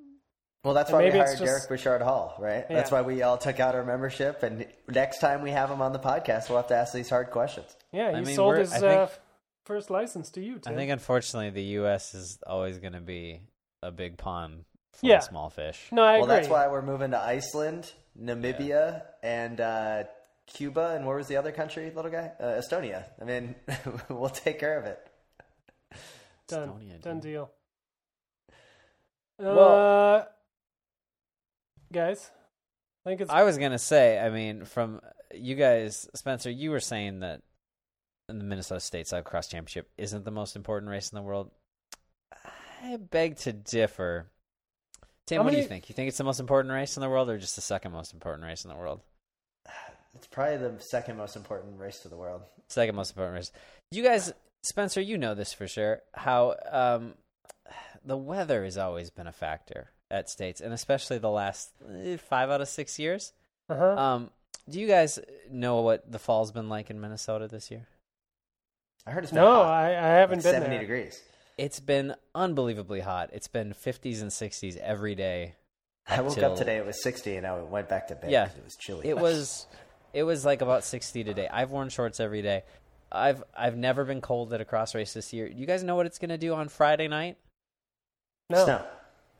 Well, that's and why we hired just, Derek Burchard Hall, right? Yeah. That's why we all took out our membership. And next time we have him on the podcast, we'll have to ask these hard questions. Yeah, he I mean, sold his... Uh, first license to you, Tim. I think, unfortunately, the U S is always going to be a big pond for yeah. small fish. No, I well, agree. Well, that's why we're moving to Iceland, Namibia, yeah. and uh, Cuba, and where was the other country, little guy? Uh, Estonia. I mean, we'll take care of it. Done. Estonia, Done deal. Well, uh, guys, I think it's... I was going to say, I mean, from you guys, Spencer, you were saying that and the Minnesota State Cyclocross Championship isn't the most important race in the world. I beg to differ. Tim, many, what do you think? You think it's the most important race in the world or just the second most important race in the world? It's probably the second most important race to the world. Second most important race. You guys, Spencer, you know this for sure, how um, the weather has always been a factor at States, and especially the last five out of six years. Uh-huh. Um, do you guys know what the fall's been like in Minnesota this year? I heard it's been no, hot. I, I haven't like been seventy there. degrees. It's been unbelievably hot. It's been fifties and sixties every day. I woke till... up today. It was sixty, and I went back to bed. Yeah, because it was chilly. It was, it was like about sixty today. I've worn shorts every day. I've I've never been cold at a cross race this year. You guys know what it's gonna do on Friday night? No, snow.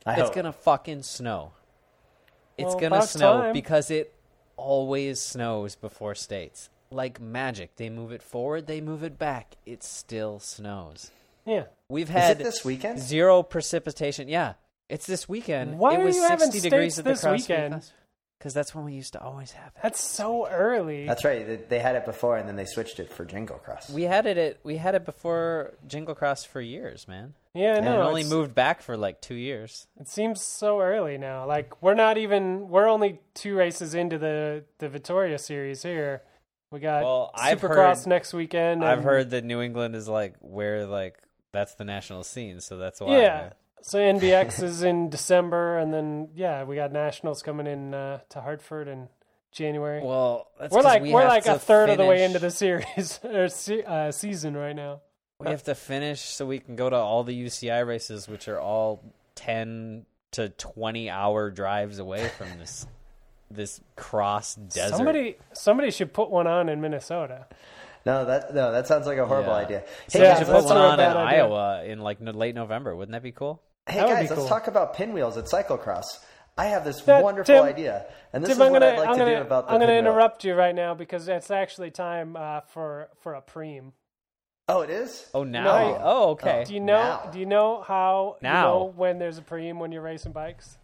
I it's hope. gonna fucking snow. It's well, gonna snow time. because it always snows before States. Like magic, they move it forward, they move it back. It still snows. Yeah, we've had Is it this weekend zero precipitation. Yeah, it's this weekend. Why it was are you sixty degrees at the this cross weekend? Because that's when we used to always have it. That's so weekend. early. That's right. They had it before, and then they switched it for Jingle Cross. We had it at we had it before Jingle Cross for years, man. Yeah, no, it only moved back for like two years. It seems so early now. Like we're not even. We're only two races into the the Victoria series here. We got well, Supercross heard, next weekend. And... I've heard that New England is like where like that's the national scene, so that's why. Yeah, so N B X is in December, and then yeah, we got nationals coming in uh, to Hartford in January. Well, that's we're like we we're like a third finish... of the way into the series or se- uh, season right now. We have to finish so we can go to all the U C I races, which are all ten to twenty hour drives away from this. This cross desert. Somebody, somebody should put one on in Minnesota. No, that no, that sounds like a horrible yeah. idea. Hey, yeah, guys, put one on in idea. Iowa in like late November. Wouldn't that be cool? Hey that guys, let's cool. talk about pinwheels at cyclocross. I have this that, wonderful Tim, idea, and this Tim, is what gonna, I'd like I'm to gonna, do about the I'm going to interrupt you right now because it's actually time uh, for for a preem. Oh, it is? Oh, now? No. Oh, okay. Oh, do you know? Now. Do you know how? Now. You know when there's a preem when you're racing bikes?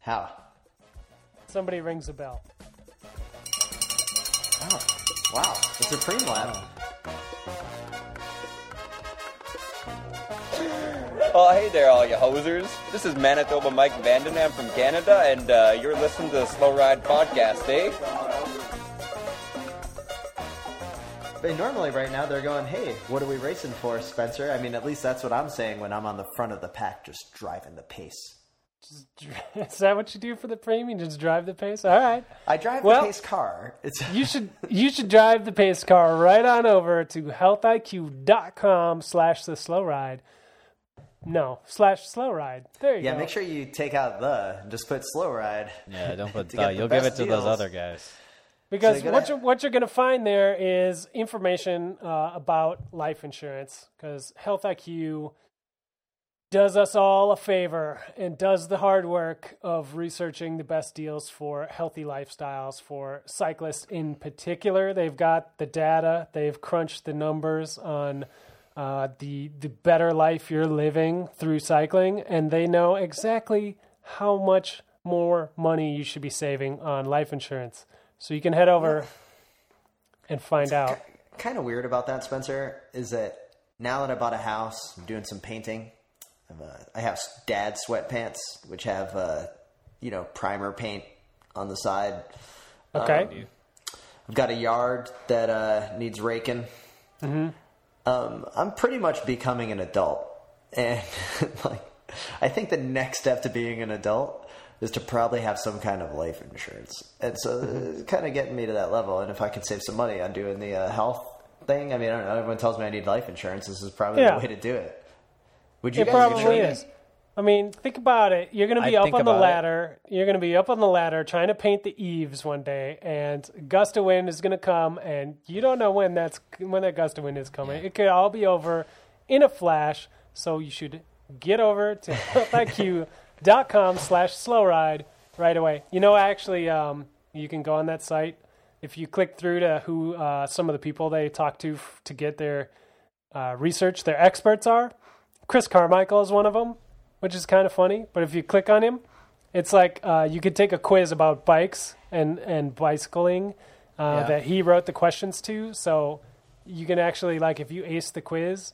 How? Somebody rings a bell. Oh, wow. It's a preem lap. Oh, hey there, all you hosers. This is Manitoba Mike Van der Nam from Canada, and uh, you're listening to the Slow Ride Podcast, eh? But normally right now they're going, hey, what are we racing for, Spencer? I mean, at least that's what I'm saying when I'm on the front of the pack just driving the pace. Just, is that what you do for the premium? Just drive the pace? All right. I drive well, the pace car. It's you should you should drive the pace car right on over to healthiq dot com slash the slow ride. No, slash slow ride. There you yeah, go. Yeah, make sure you take out the, just put slow ride. Yeah, don't put the. You'll give it to deals. Those other guys. Because so what, you're, what you're going to find there is information uh, about life insurance, because Health I Q does us all a favor and does the hard work of researching the best deals for healthy lifestyles for cyclists in particular. They've got the data. They've crunched the numbers on uh, the the better life you're living through cycling, and they know exactly how much more money you should be saving on life insurance. So you can head over and find out. Kind of weird about that, Spencer, is that now that I bought a house, I'm doing some painting. I'm, uh, I have dad sweatpants, which have, uh, you know, primer paint on the side. Okay. Um, I've got a yard that uh, needs raking. Mm-hmm. Um, I'm pretty much becoming an adult. And like, I think the next step to being an adult is to probably have some kind of life insurance. And so it's kind of getting me to that level. And if I can save some money on doing the uh, health thing, I mean, I don't know. Everyone tells me I need life insurance. This is probably yeah. the way to do it. Would you it guys probably is. Me? I mean, think about it. You're going to be I up on the ladder. It. You're going to be up on the ladder trying to paint the eaves one day, and a gust of wind is going to come, and you don't know when that's when that gust of wind is coming. Yeah. It could all be over in a flash, so you should get over to healthiq dot com dot com slash slow ride right away. You know, actually, um, you can go on that site. If you click through to who uh, some of the people they talk to f- to get their uh, research, their experts are. Chris Carmichael is one of them, which is kind of funny. But if you click on him, it's like uh, you could take a quiz about bikes and, and bicycling uh, yeah. that he wrote the questions to. So you can actually, like, if you ace the quiz,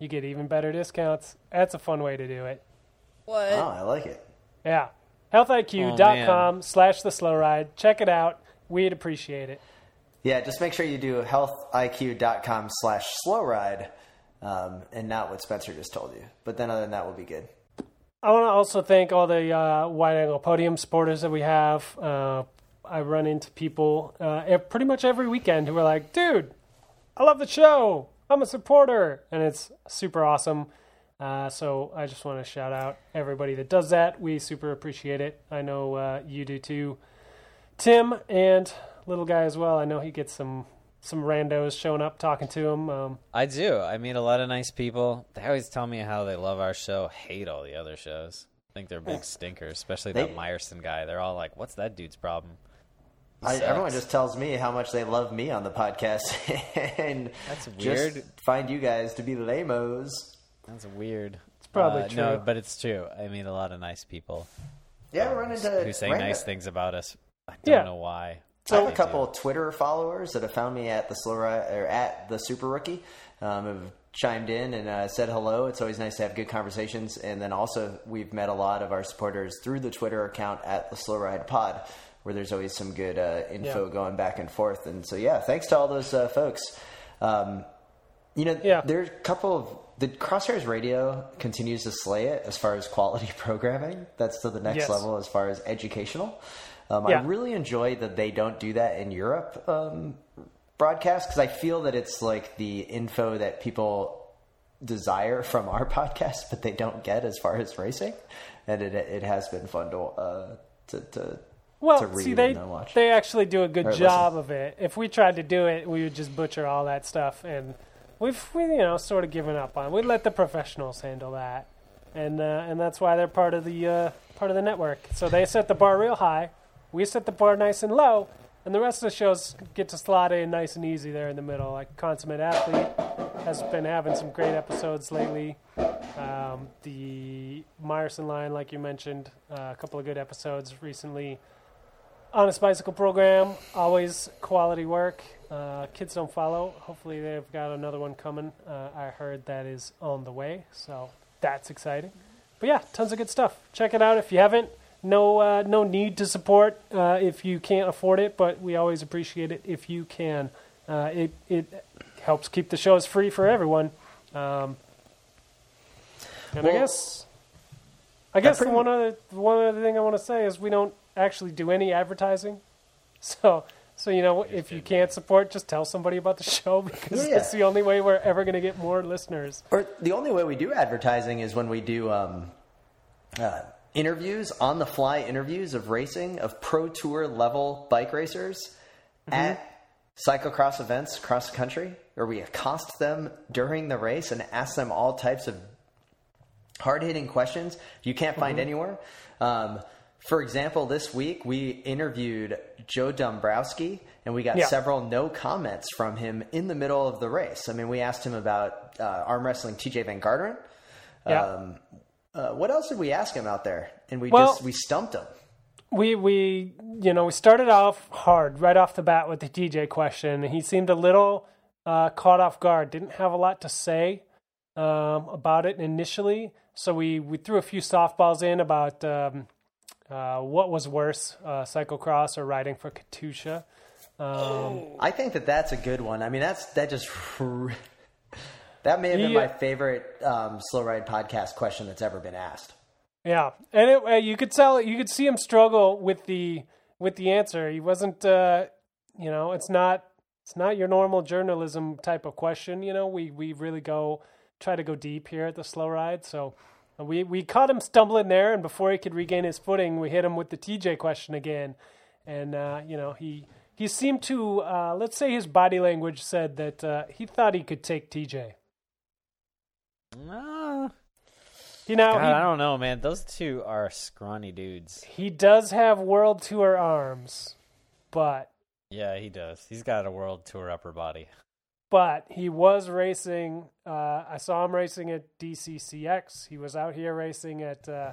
you get even better discounts. That's a fun way to do it. What? Oh, I like it. Yeah. healthiq dot com oh, slash the slow ride. Check it out. We'd appreciate it. Yeah, just make sure you do healthiq dot com slash slow ride um, and not what Spencer just told you. But then other than that, we'll be good. I want to also thank all the uh, wide angle podium supporters that we have. Uh, I run into people uh, pretty much every weekend who are like, dude, I love the show. I'm a supporter. And it's super awesome. Uh, so I just want to shout out everybody that does that. We super appreciate it. I know uh, you do too, Tim, and little guy as well. I know he gets some some randos showing up, talking to him. Um, I do. I meet a lot of nice people. They always tell me how they love our show, hate all the other shows. I think they're big stinkers, especially they, that Meyerson guy. They're all like, what's that dude's problem? I, everyone just tells me how much they love me on the podcast. and That's weird. Just find you guys to be lame-os. That's weird. It's probably uh, true. No, but it's true. I mean, a lot of nice people. Yeah, um, run into who say nice up. Things about us. I don't yeah. know why. So I have a couple do. Twitter followers that have found me at the slow ride, or at the Super Rookie. Um, have chimed in and uh, said hello. It's always nice to have good conversations. And then also, we've met a lot of our supporters through the Twitter account at the Slow Ride Pod, where there's always some good uh, info yeah. going back and forth. And so, yeah, thanks to all those uh, folks. Um, you know, yeah. there's a couple of. The Crosshairs Radio continues to slay it as far as quality programming. That's to the next yes. level as far as educational. Um, yeah. I really enjoy that they don't do that in Europe um, broadcast, because I feel that it's like the info that people desire from our podcast, but they don't get as far as racing. And it it has been fun to uh, to, to, well, to read see, they, and watch. They actually do a good or job listen. Of it. If we tried to do it, we would just butcher all that stuff and... We've, we, you know, sort of given up on. We let the professionals handle that, and uh, and that's why they're part of the uh, part of the network. So they set the bar real high, we set the bar nice and low, and the rest of the shows get to slot in nice and easy there in the middle. Like Consummate Athlete has been having some great episodes lately. Um, the Meyerson line, like you mentioned, uh, a couple of good episodes recently. Honest Bicycle Program, always quality work. Uh, Kids Don't Follow. Hopefully they've got another one coming. Uh, I heard that is on the way, so that's exciting. But yeah, tons of good stuff. Check it out if you haven't. No, uh, no need to support uh, if you can't afford it, but we always appreciate it if you can. Uh, it it helps keep the shows free for everyone. Um, and well, I guess I guess the one other one other thing I want to say is we don't actually do any advertising, so. So, you know, if you can't support, just tell somebody about the show, because yeah. it's the only way we're ever going to get more listeners. Or the only way we do advertising is when we do um, uh, interviews, on-the-fly interviews of racing, of pro tour level bike racers mm-hmm. at cyclocross events across the country, where we accost them during the race and ask them all types of hard-hitting questions you can't find mm-hmm. anywhere. Um, for example, this week we interviewed Joe Dombrowski, and we got yeah. several no comments from him in the middle of the race. I mean, we asked him about uh, arm wrestling T J Van Garderen. Yeah. Um, uh, what else did we ask him out there? And we well, just we stumped him. We we you know we started off hard right off the bat with the T J question. He seemed a little uh, caught off guard. Didn't have a lot to say um, about it initially. So we we threw a few softballs in about. Um, Uh, what was worse, uh, cyclocross or riding for Katusha? Um, I think that that's a good one. I mean, that's that just that may have been yeah. my favorite um, slow ride podcast question that's ever been asked. Yeah, and it, uh, you could tell, you could see him struggle with the with the answer. He wasn't, uh, you know, it's not it's not your normal journalism type of question. You know, we we really go try to go deep here at the slow ride, so. We we caught him stumbling there, and before he could regain his footing, we hit him with the T J question again. And, uh, you know, he he seemed to, uh, let's say his body language said that uh, he thought he could take T J. Uh, you know, God, he, I don't know, man. Those two are scrawny dudes. He does have World Tour arms, but... Yeah, he does. He's got a World Tour upper body. But he was racing, uh, I saw him racing at D C C X. He was out here racing at uh,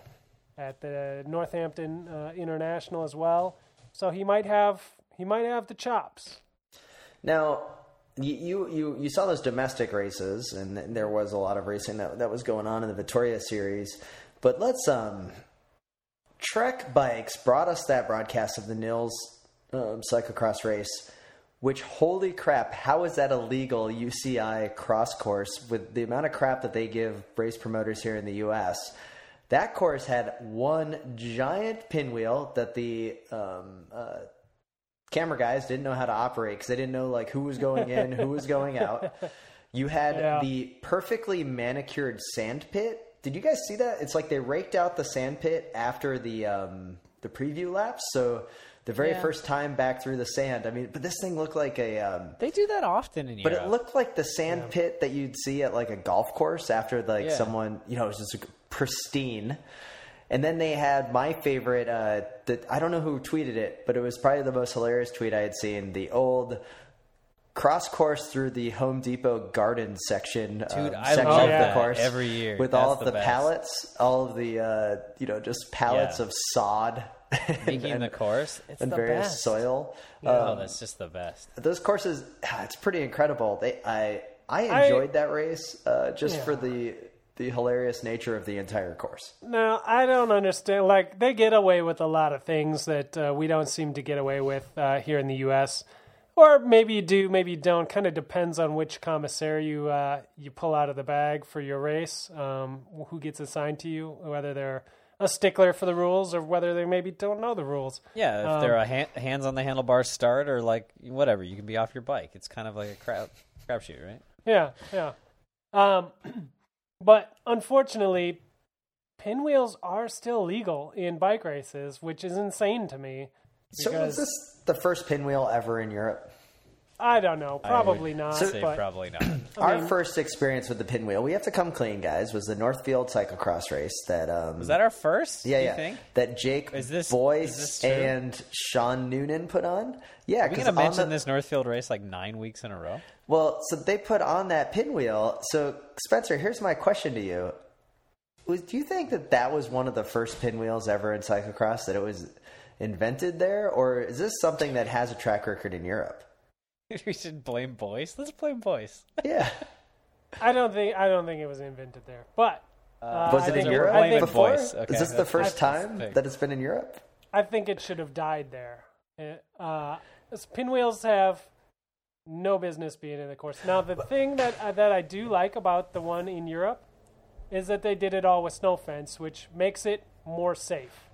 at the Northampton uh, International as well. So he might have he might have the chops. Now, you you, you saw those domestic races, and there was a lot of racing that, that was going on in the Victoria Series. But let's, um, Trek Bikes brought us that broadcast of the Nils um, cyclocross race. Which, holy crap, how is that illegal U C I cross course with the amount of crap that they give race promoters here in the U S? That course had one giant pinwheel that the um, uh, camera guys didn't know how to operate because they didn't know like who was going in, who was going out. You had yeah. the perfectly manicured sand pit. Did you guys see that? It's like they raked out the sand pit after the um, the preview laps, so... The very yeah. first time back through the sand. I mean, but this thing looked like a... Um, they do that often in Europe. But it looked like the sand yeah. pit that you'd see at like a golf course after like yeah. someone, you know, it was just pristine. And then they had my favorite, uh, the, I don't know who tweeted it, but it was probably the most hilarious tweet I had seen. The old cross course through the Home Depot garden section, Dude, um, I section love of that the course. Every year. With That's all of the, the pallets, all of the, uh, you know, just pallets yeah. of sod. Making and, the course, it's and the various best. Soil. Yeah. Um, oh, that's just the best. Those courses, it's pretty incredible. They, I, I enjoyed I, that race uh, just yeah. for the the hilarious nature of the entire course. No, I don't understand. Like they get away with a lot of things that uh, we don't seem to get away with uh, here in the U S Or maybe you do, maybe you don't. Kind of depends on which commissaire you uh, you pull out of the bag for your race. Um, who gets assigned to you? Whether they're a stickler for the rules or whether they maybe don't know the rules. Yeah, if um, they're a hand, hands on the handlebar start or like whatever, you can be off your bike. It's kind of like a crap crapshoot, right? Yeah, yeah. Um, but unfortunately, pinwheels are still legal in bike races, which is insane to me. So is this the first pinwheel ever in Europe? I don't know. Probably not. Say but, probably not. Our I mean, first experience with the pinwheel, we have to come clean, guys, was the Northfield cyclocross race that... Um, was that our first, yeah, yeah, you think? That Jake is this, Boyce is this and Sean Noonan put on. Yeah, Are we going to mention the, this Northfield race like nine weeks in a row? Well, so they put on that pinwheel. So, Spencer, here's my question to you. Was, do you think that that was one of the first pinwheels ever in cyclocross, that it was invented there? Or is this something that has a track record in Europe? We should blame Boyce. Let's blame Boyce. Yeah, I don't think I don't think it was invented there. But uh, was it in Europe before? Okay. Is this the first time that it's been in Europe? I think it should have died there. It, uh, pinwheels have no business being in the course. Now, the thing that uh, that I do like about the one in Europe is that they did it all with snow fence, which makes it more safe.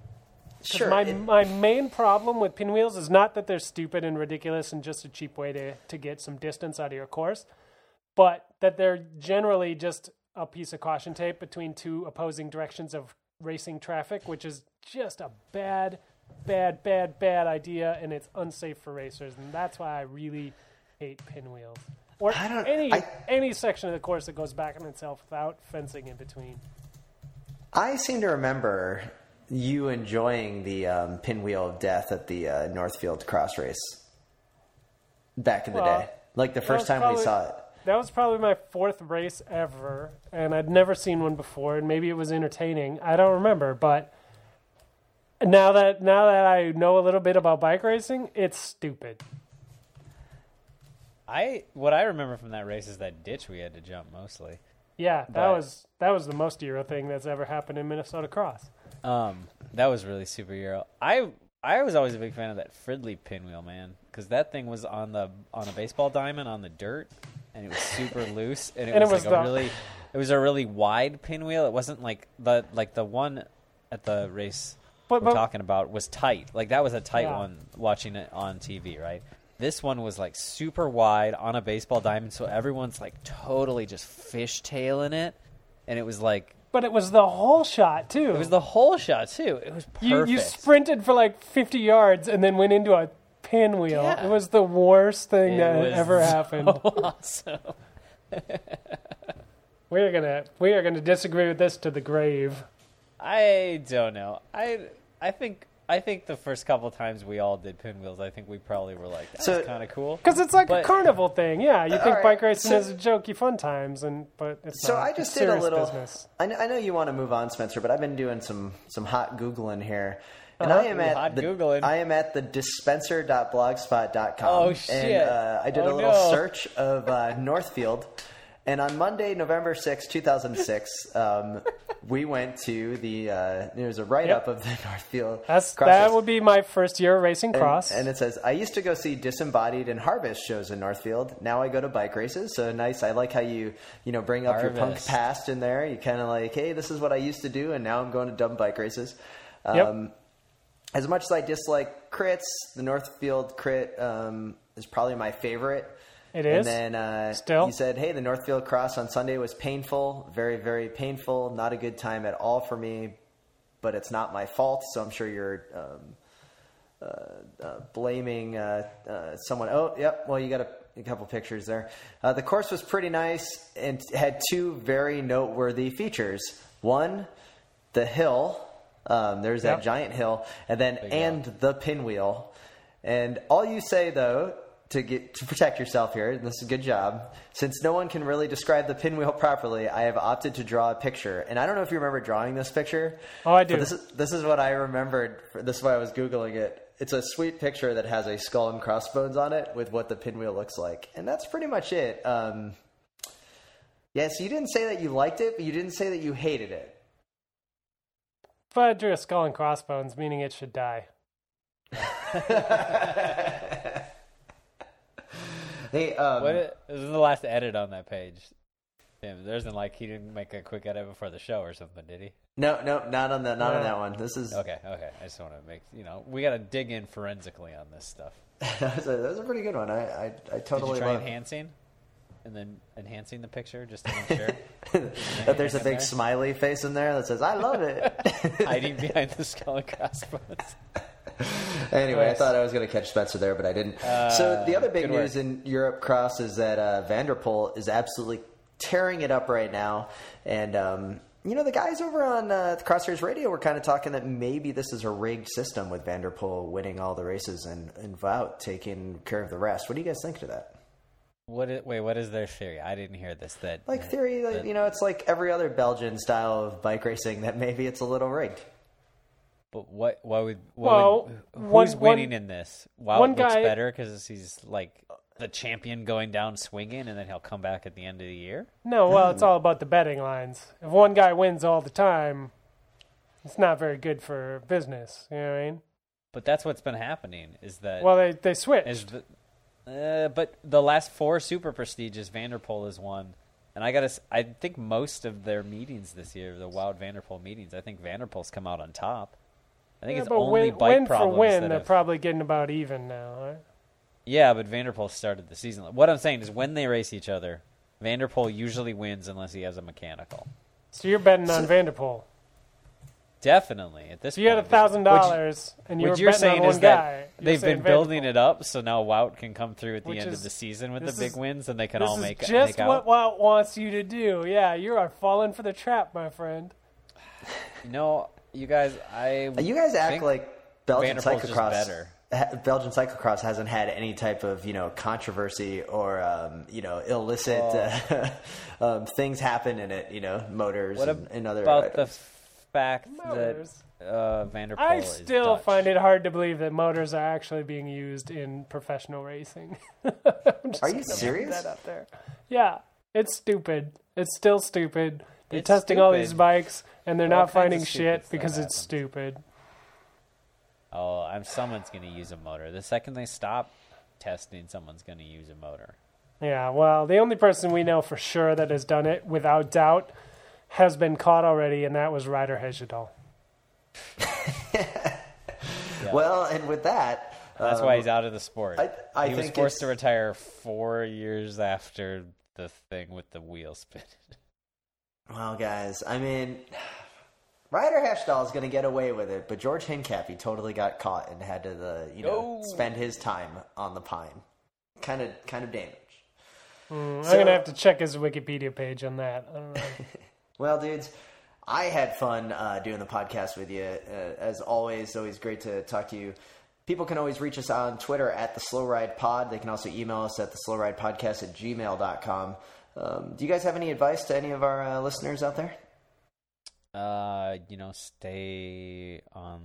Sure. My, it, my main problem with pinwheels is not that they're stupid and ridiculous and just a cheap way to, to get some distance out of your course, but that they're generally just a piece of caution tape between two opposing directions of racing traffic, which is just a bad, bad, bad, bad idea, and it's unsafe for racers. And that's why I really hate pinwheels. Or I don't, any I, any section of the course that goes back on itself without fencing in between. I seem to remember you enjoying the um, pinwheel of death at the uh, Northfield cross race back in the well, day. Like the first time probably, we saw it. That was probably my fourth race ever, and I'd never seen one before, and maybe it was entertaining. I don't remember, but now that now that I know a little bit about bike racing, it's stupid. I what I remember from that race is that ditch we had to jump mostly. Yeah, that but, was that was the most Euro thing that's ever happened in Minnesota cross. Um, that was really super Euro. I I was always a big fan of that Fridley pinwheel, man, because that thing was on the on a baseball diamond on the dirt, and it was super loose, and it and was, it was like the... a really it was a really wide pinwheel. It wasn't like the like the one at the race but, we're but, talking about was tight. Like that was a tight yeah. one. Watching it on T V, right? This one was, like, super wide on a baseball diamond, so everyone's, like, totally just fishtailing it. And it was, like... But it was the whole shot, too. It was the whole shot, too. It was perfect. You, you sprinted for, like, fifty yards and then went into a pinwheel. Yeah. It was the worst thing it that ever so happened. Awesome. we are gonna we are gonna disagree with this to the grave. I don't know. I I think... I think the first couple of times we all did pinwheels, I think we probably were like, that's so, kind of cool. Because it's like but, a carnival thing, yeah. You think right, bike racing so, is a jokey fun times, and but it's so not. So I just did a little business. I know, I know you want to move on, Spencer, but I've been doing some some hot Googling here. And uh-huh. I am at hot the, Googling. I am at the dispenser dot blogspot dot com. Oh, shit. And uh, I did oh, a little no. search of uh, Northfield. And on Monday, November sixth, two thousand six, um, we went to the, uh, there was a write-up yep. of the Northfield That's, Cross That race. Would be my first year racing cross. And, and it says, I used to go see Disembodied and Harvest shows in Northfield. Now I go to bike races. So nice. I like how you, you know, bring up Harvest. Your punk past in there. You kind of like, hey, this is what I used to do, and now I'm going to dumb bike races. Um, yep. As much as I dislike crits, the Northfield crit um, is probably my favorite. It is. And then uh, Still. You said, hey, the Northfield Cross on Sunday was painful, very, very painful, not a good time at all for me, but it's not my fault, so I'm sure you're um, uh, uh, blaming uh, uh, someone. Oh, yep, well, you got a, a couple pictures there. Uh, the course was pretty nice and had two very noteworthy features. One, the hill. Um, there's yep. that giant hill. And then Big and up. The pinwheel. And all you say, though... To get to protect yourself here, and this is a good job. Since no one can really describe the pinwheel properly, I have opted to draw a picture. And I don't know if you remember drawing this picture. Oh, I do. But this is, this is what I remembered. This is why I was Googling it. It's a sweet picture that has a skull and crossbones on it with what the pinwheel looks like. And that's pretty much it. Um, yeah, so you didn't say that you liked it, but you didn't say that you hated it. But I drew a skull and crossbones, meaning it should die. Hey, um, what is, this is the last edit on that page. Damn, there isn't like he didn't make a quick edit before the show or something, did he? No, no, not on the not uh, on that one. This is okay, okay. I just want to make you know we got to dig in forensically on this stuff. that, was a, that was a pretty good one. I I, I totally did you try love... enhancing, and then enhancing the picture just to make sure that there's a big there? smiley face in there that says "I love it," hiding behind the skull and crossbones. Anyway, I thought I was going to catch Spencer there, but I didn't. Uh, so the other big news in Europe Cross is that uh, Van der Poel is absolutely tearing it up right now. And, um, you know, the guys over on uh, the Crossers Radio were kind of talking that maybe this is a rigged system with Van der Poel winning all the races and, and Wout taking care of the rest. What do you guys think of that? What is, wait, what is their theory? I didn't hear this. That Like theory, that, like, you know, it's like every other Belgian style of bike racing that maybe it's a little rigged. But what? Why would? What well, would one, who's winning one, in this? Wow, looks guy, better because he's like the champion going down swinging, and then he'll come back at the end of the year. No, well, it's all about the betting lines. If one guy wins all the time, it's not very good for business. You know what I mean? But that's what's been happening. Is that? Well, they they switched. The, uh, but the last four super prestigious, Van der Poel has won. And I gotta, I think most of their meetings this year, the Wout Van der Poel meetings, I think Van der Poel's come out on top. I think yeah, it's only win, bike win problems. Win for win, that they're have... probably getting about even now, right? Yeah, but Van der Poel started the season. What I'm saying is when they race each other, Van der Poel usually wins unless he has a mechanical. So you're betting on Van der Poel. Definitely. At this so you point, had a thousand dollars and you were betting on one guy. They've been building it up, so now Wout can come through at the which end is, of the season with the big is, wins, and they can all make, make out. This is just what Wout wants you to do. Yeah, you are falling for the trap, my friend. No, you guys, I You guys act like Belgian cyclocross better. Belgian cyclocross hasn't had any type of, you know, controversy or, um, you know, illicit oh. uh, um, things happen in it, you know, motors what and, and other about items. The fact motors. That uh, Van der Poel I still is Dutch. Find it hard to believe that motors are actually being used in professional racing. I'm just are you serious? That out there. Yeah, it's stupid. It's still stupid. They're it's testing stupid. All these bikes, and they're all not finding shit because happens. It's stupid. Oh, I'm, someone's going to use a motor. The second they stop testing, someone's going to use a motor. Yeah, well, the only person we know for sure that has done it, without doubt, has been caught already, and that was Ryder Hesjedal. Yeah. Well, and with that... That's um, why he's out of the sport. I, I he think was forced it's... to retire four years after the thing with the wheel spin. Well, guys, I mean... Ryder Hesjedal is going to get away with it, but George Hincapie totally got caught and had to, the, you know, oh. spend his time on the pine. Kind of, kind of damage. Mm, so, I'm going to have to check his Wikipedia page on that. I don't know. Well, dudes, I had fun uh, doing the podcast with you. Uh, as always, always great to talk to you. People can always reach us on Twitter at the Slow Ride Pod. They can also email us at the slow ride podcast at gmail dot com. Um, do you guys have any advice to any of our uh, listeners out there? Uh, you know, stay on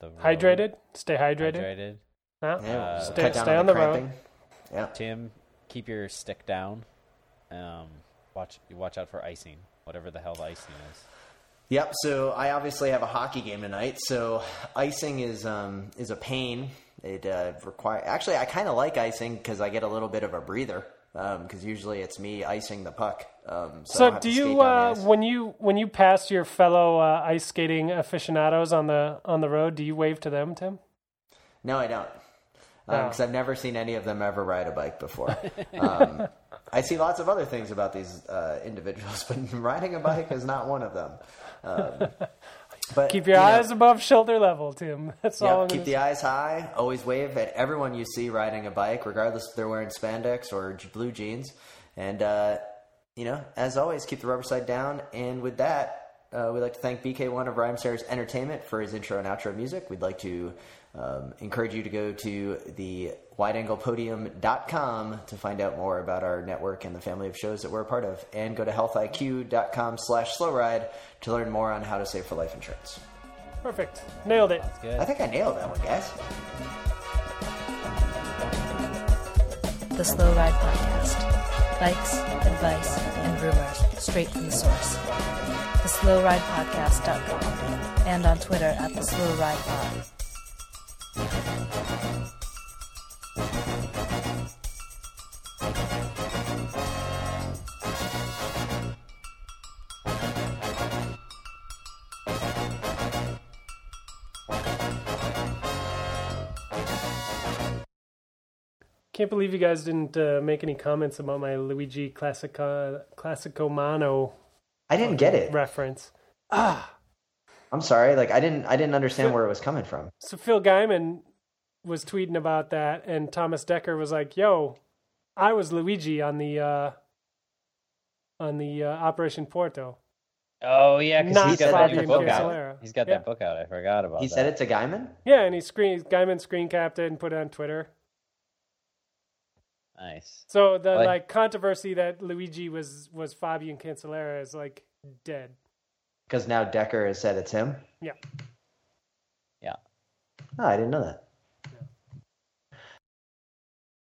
the road. Hydrated. Stay hydrated. Hydrated. Huh? Yeah, uh, stay stay on the, the road. Yeah. Tim, keep your stick down. Um, watch watch out for icing, whatever the hell the icing is. Yep. So I obviously have a hockey game tonight. So icing is um is a pain. It uh, require actually I kind of like icing because I get a little bit of a breather. Because um, usually it's me icing the puck. Um, so, so do you uh, when you when you pass your fellow uh, ice skating aficionados on the on the road, do you wave to them, Tim? No, I don't, because um, oh. I've never seen any of them ever ride a bike before. um, I see lots of other things about these uh, individuals, but riding a bike is not one of them. Um, But, keep your you eyes know, above shoulder level, Tim. That's yep, all. I'm keep the say. Eyes high. Always wave at everyone you see riding a bike, regardless if they're wearing spandex or blue jeans. And, uh, you know, as always, keep the rubber side down. And with that, uh, we'd like to thank B K one of Rhymesayers Entertainment for his intro and outro music. We'd like to um, encourage you to go to the wide angle podium dot com to find out more about our network and the family of shows that we're a part of, and go to health I Q dot com slash slow ride to learn more on how to save for life insurance. Perfect. Nailed it. I think I nailed that one, guys. The Slow Ride Podcast. Likes, advice, and rumors straight from the source. The slow ride podcast dot com and on Twitter at the Slow Ride Pod. Can't believe you guys didn't uh, make any comments about my Luigi Classica Classicomano. I didn't get it. Reference. Ah, I'm sorry. Like I didn't. I didn't understand so, where it was coming from. So Phil Gaiman was tweeting about that, and Thomas Decker was like, "Yo, I was Luigi on the uh, on the uh, Operation Porto." Oh yeah, because he's got that book out. He's got yeah. that book out. I forgot about. He that. Said it to Gaiman. Yeah, and he screen Gaiman screen capped it and put it on Twitter. Nice. So the like, like controversy that Luigi was was Fabian Cancellara is like dead. Because now Decker has said it's him. Yeah. Yeah. Oh, I didn't know that.